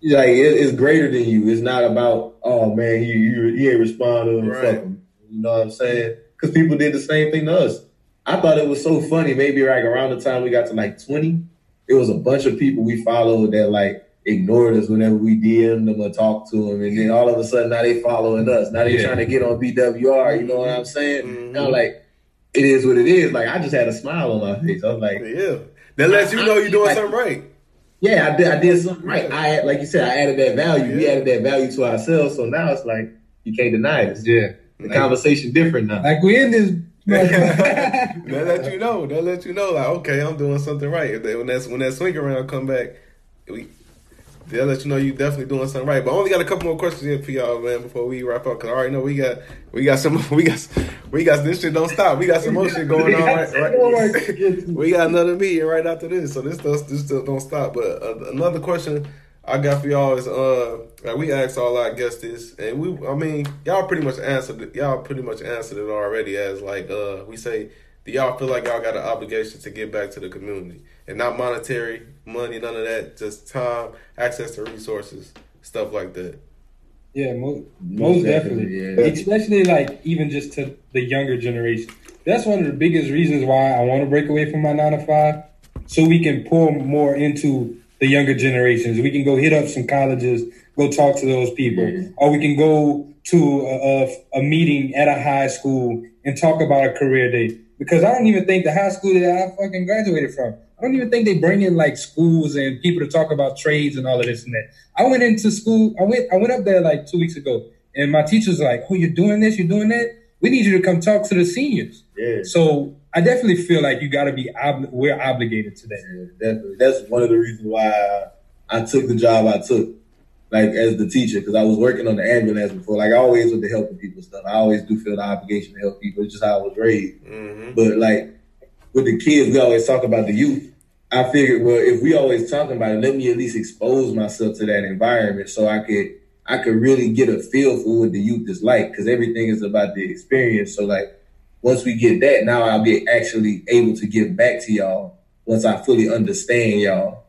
Like it, it's greater than you. It's not about, oh man, you you, you ain't responding. Right. Fuck him. You know what I'm saying? Because people did the same thing to us. I thought it was so funny. Maybe like around the time we got to like twenty, it was a bunch of people we followed that like ignored us whenever we D M'd them or talked to them, and then all of a sudden now they following us. Now they yeah. trying to get on B W R. You know what I'm saying? Mm-hmm. Now like it is what it is. Like I just had a smile on my face. I was like, yeah, that lets you I, know you're doing like, something right. Yeah, I did. I did something right. I like you said, I added that value. Yeah. We added that value to ourselves. So now it's like you can't deny this. Yeah, the like, conversation different now. Like we in this. that let you know. That let you know. Like okay, I'm doing something right. If they, when that's when that swing around come back, we. They'll let you know you're definitely doing something right. But I only got a couple more questions here for y'all, man, before we wrap up. Because I already know we got we got some we got we got this shit don't stop. We got some more shit going on right. right. We got another meeting right after this, so this stuff this stuff don't stop. But uh, another question I got for y'all is uh like we asked all our guests this, and we I mean y'all pretty much answered it, y'all pretty much answered it already. As like uh we say, do y'all feel like y'all got an obligation to give back to the community? And not monetary, money, none of that, just time, access to resources, stuff like that. Yeah, most, most definitely. definitely. Yeah. Especially, like, even just to the younger generation. That's one of the biggest reasons why I want to break away from my nine to five, so we can pour more into the younger generations. We can go hit up some colleges, go talk to those people. Mm-hmm. Or we can go to a, a, a meeting at a high school and talk about a career day. Because I don't even think the high school that I fucking graduated from, I don't even think they bring in like schools and people to talk about trades and all of this and that. I went into school. I went I went up there like two weeks ago, and my teacher's like, "Oh, you're doing this. You're doing that. We need you to come talk to the seniors." Yeah. So I definitely feel like you got to be. Ob- we're obligated to that. Yeah, definitely. That's one of the reasons why I took the job I took, like as the teacher, because I was working on the ambulance before. Like I always with the helping people stuff. I always do feel the obligation to help people. It's just how I was raised. Mm-hmm. But like. With the kids, we always talk about the youth. I figured, well, if we always talking about it, let me at least expose myself to that environment so I could I could really get a feel for what the youth is like, because everything is about the experience. So, like, once we get that, now I'll be actually able to give back to y'all once I fully understand y'all.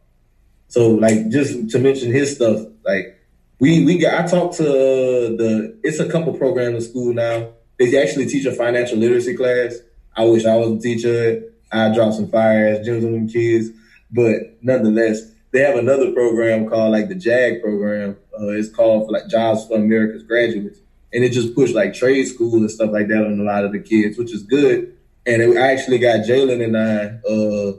So, like, just to mention his stuff, like, we, we got, I talked to the, it's a couple programs in school now. They actually teach a financial literacy class. I wish I was a teacher. I dropped some fire-ass gems on them kids. But nonetheless, they have another program called, like, the JAG program. Uh, it's called, for like, Jobs for America's Graduates. And it just pushed, like, trade school and stuff like that on a lot of the kids, which is good. And it, I actually got Jalen and I uh,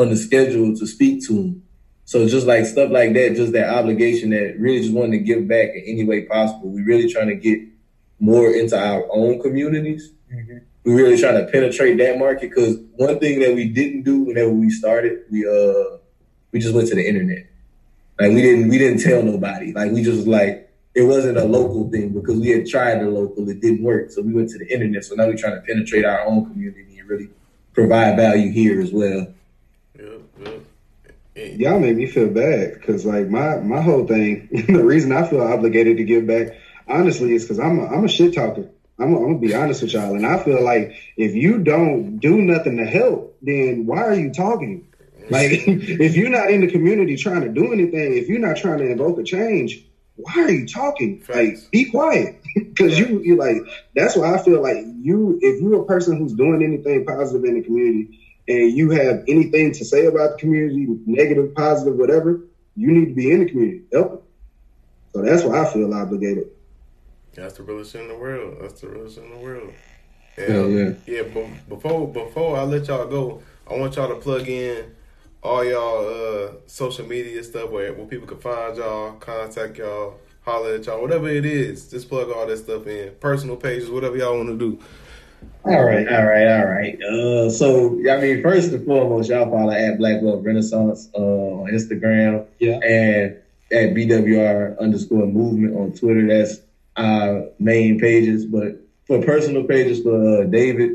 on the schedule to speak to them. So just, like, stuff like that, just that obligation that really just wanting to give back in any way possible. We're really trying to get more into our own communities. Mm-hmm. We really trying to penetrate that market, because one thing that we didn't do whenever we started, we uh we just went to the internet. Like we didn't we didn't tell nobody. Like we just like it wasn't a local thing, because we had tried the local, it didn't work. So we went to the internet. So now we're trying to penetrate our own community and really provide value here as well. Yeah, yeah. Y'all make me feel bad, because like my my whole thing, the reason I feel obligated to give back honestly is because I'm a, I'm a shit talker. I'm, I'm going to be honest with y'all. And I feel like if you don't do nothing to help, then why are you talking? Like, if you're not in the community trying to do anything, if you're not trying to invoke a change, why are you talking? Like, be quiet. Because you, you like, that's why I feel like you, if you're a person who's doing anything positive in the community and you have anything to say about the community, negative, positive, whatever, you need to be in the community. Help. So that's why I feel obligated. That's the realest shit in the world. That's the realest shit in the world. And, Hell yeah. Yeah, but before, before I let y'all go, I want y'all to plug in all y'all uh, social media stuff where, where people can find y'all, contact y'all, holler at y'all, whatever it is. Just plug all that stuff in. Personal pages, whatever y'all want to do. All right, all right, all right. Uh, so, I mean, first and foremost, y'all follow at Black Wealth Renaissance uh, on Instagram. Yeah. And at B W R underscore movement on Twitter. That's our main pages. But for personal pages for uh, David,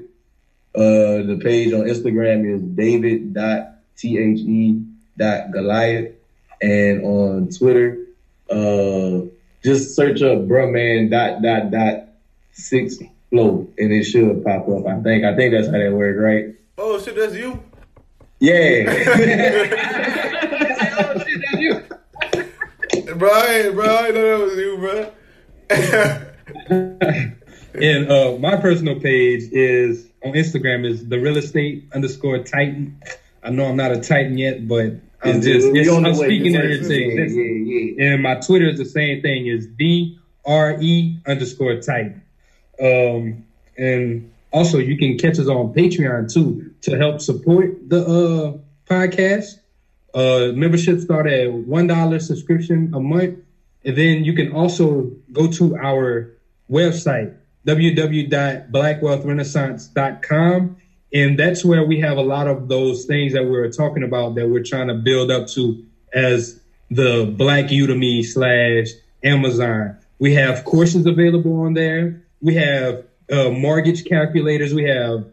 uh, the page on Instagram is david dot the dot goliath. And on Twitter, uh, just search up bruh man dot dot dot six flow and it should pop up. I think I think that's how that works, right? Oh shit, that's you? Yeah. Oh shit, that's you. Bro, I bro, I know that was you, bro. And uh, my personal page is on Instagram is the real estate underscore Titan. I know I'm not a Titan yet, but I'm it's just it's, I'm speaking in your thing. And my Twitter is the same thing. It's D R E underscore Titan. Um, and also you can catch us on Patreon too to help support the uh, podcast. Uh, membership start at one dollar subscription a month, and then you can also go to our website, w w w dot black wealth renaissance dot com, and that's where we have a lot of those things that we were talking about that we're trying to build up to as the Black Udemy slash Amazon. We have courses available on there. We have uh, mortgage calculators. We have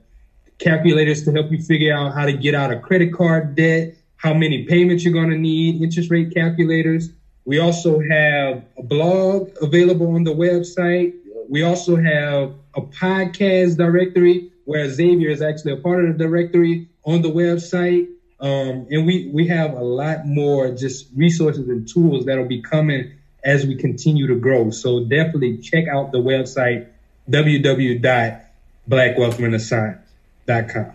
calculators to help you figure out how to get out of credit card debt, how many payments you're going to need, interest rate calculators. We also have a blog available on the website. We also have a podcast directory where Xavier is actually a part of the directory on the website. Um, and we, we have a lot more just resources and tools that'll be coming as we continue to grow. So definitely check out the website, w w w dot black wealth renaissance dot com.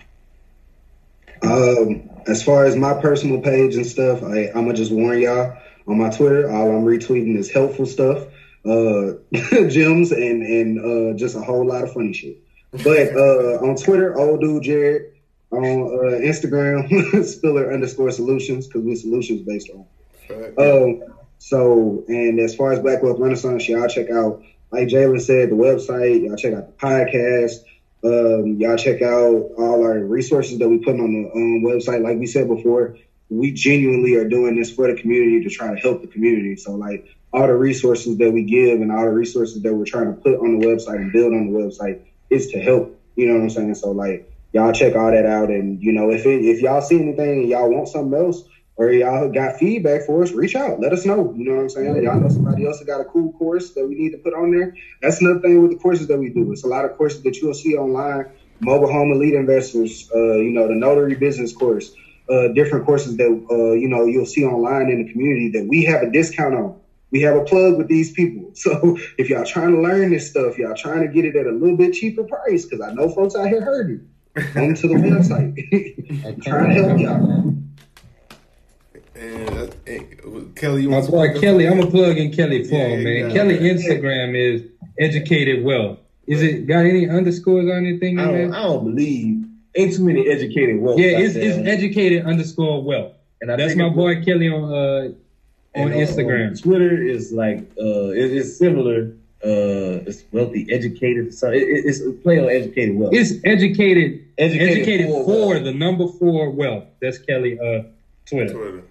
Um, as far as my personal page and stuff, I, I'm going to just warn y'all on my Twitter, all I'm retweeting is helpful stuff. Uh, gems and and uh, just a whole lot of funny shit. But uh, on Twitter, old dude Jared. On uh, Instagram, Spiller underscore solutions because we solutions based on. Um, so and as far as Black Wealth Renaissance, y'all check out, like Jalen said, the website. Y'all check out the podcast. Um, y'all check out all our resources that we put on the um, website. Like we said before, we genuinely are doing this for the community to try to help the community. So like. All the resources that we give and all the resources that we're trying to put on the website and build on the website is to help. You know what I'm saying? So like y'all check all that out. And, you know, if it, if y'all see anything and y'all want something else or y'all got feedback for us, reach out. Let us know. You know what I'm saying? Y'all know somebody else that got a cool course that we need to put on there. That's another thing with the courses that we do. It's a lot of courses that you'll see online. Mobile Home Elite Investors, uh, you know, the Notary Business course, uh, different courses that, uh, you know, you'll see online in the community that we have a discount on. We have a plug with these people. So if y'all trying to learn this stuff, y'all trying to get it at a little bit cheaper price, because I know folks out here hurting. Come to the website. I'm trying to help y'all. And, and Kelly, you want boy, to Kelly, I'm a plug in Kelly for yeah, man. Yeah, Kelly yeah. Instagram is educated wealth. Is it got any underscores or anything? I don't, I don't believe. Ain't too many educated wealth. Yeah, it's, it's educated underscore wealth. And I that's my boy was, Kelly on uh On and, Instagram, uh, Twitter is like uh, it, it's similar. Uh, it's wealthy, educated. So it, it, it's play on educated wealth. It's educated, educated, educated for, for the number four wealth. That's Kelly. Uh, Twitter. Twitter.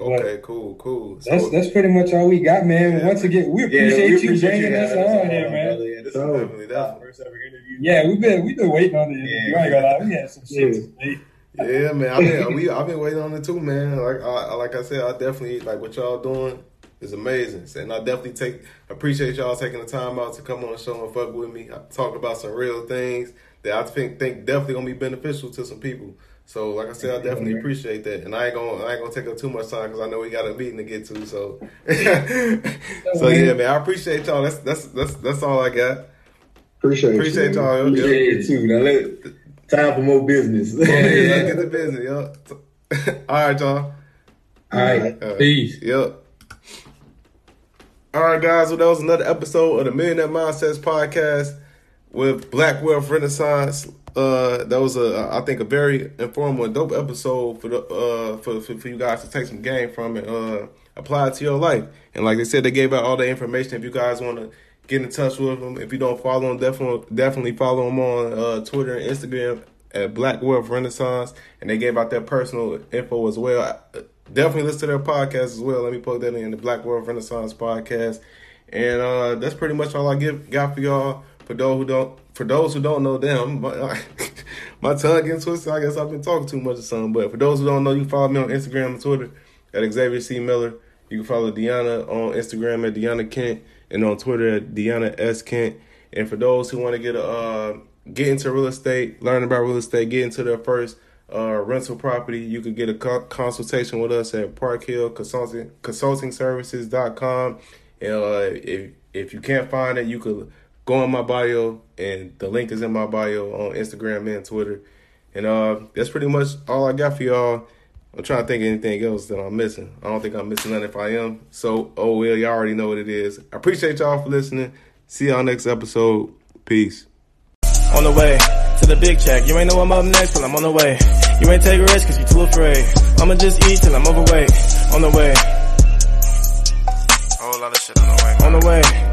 Okay, but cool, cool. So, that's that's pretty much all we got, man. Yeah, Once again, we appreciate, yeah, we appreciate you bringing us on here, man. Brother, yeah, this so, is definitely the first ever interview. Yeah, we've been we've been waiting on the interview. Yeah, I ain't gonna lie, we had some shit to say. Yeah, man. I mean, we I've been waiting on it too, man. Like I like I said, I definitely like what y'all doing is amazing, and I definitely take appreciate y'all taking the time out to come on the show and fuck with me. I talk about some real things that I think think definitely gonna be beneficial to some people. So, like I said, I definitely appreciate that, and I ain't gonna I ain't gonna take up too much time because I know we got a meeting to get to. So, so yeah, man, I appreciate y'all. That's that's that's that's all I got. Appreciate appreciate you. y'all. Appreciate it too. Now let time for more business. Yeah, let's get the business, y'all. All right, y'all. All right, uh, peace. Yep. All right, guys. Well, that was another episode of the Millionaire Mindsets Podcast with Black Wealth Renaissance. Uh, that was a, I think, a very informal and dope episode for the uh for, for for you guys to take some game from and uh apply it to your life. And like they said, they gave out all the information. If you guys want to get in touch with them, if you don't follow them, definitely definitely follow them on uh Twitter and Instagram at Black Wealth Renaissance. And they gave out their personal info as well. Definitely listen to their podcast as well. Let me plug that in, the Black Wealth Renaissance Podcast. And uh, that's pretty much all I give got for y'all. For those who don't, for those who don't know, damn, my, my tongue getting twisted. I guess I've been talking too much or something. But for those who don't know, you can follow me on Instagram and Twitter at Xavier C. Miller. You can follow Deanna on Instagram at Deanna Kent and on Twitter at Deanna S. Kent. And for those who want to get a uh, get into real estate, learn about real estate, get into their first uh, rental property, you can get a co- consultation with us at Park Hill Consulting Consulting Services dot com. And uh, if if you can't find it, you could go in my bio, and the link is in my bio on Instagram and Twitter. And uh, that's pretty much all I got for y'all. I'm trying to think of anything else that I'm missing. I don't think I'm missing nothing if I am. So, oh well, y'all already know what it is. I appreciate y'all for listening. See y'all next episode. Peace. On the way to the big check. You ain't know I'm up next till I'm on the way. You ain't take risks cause you too afraid. I'ma just eat till I'm overweight. On the way. A whole lot of shit on the way. On the way.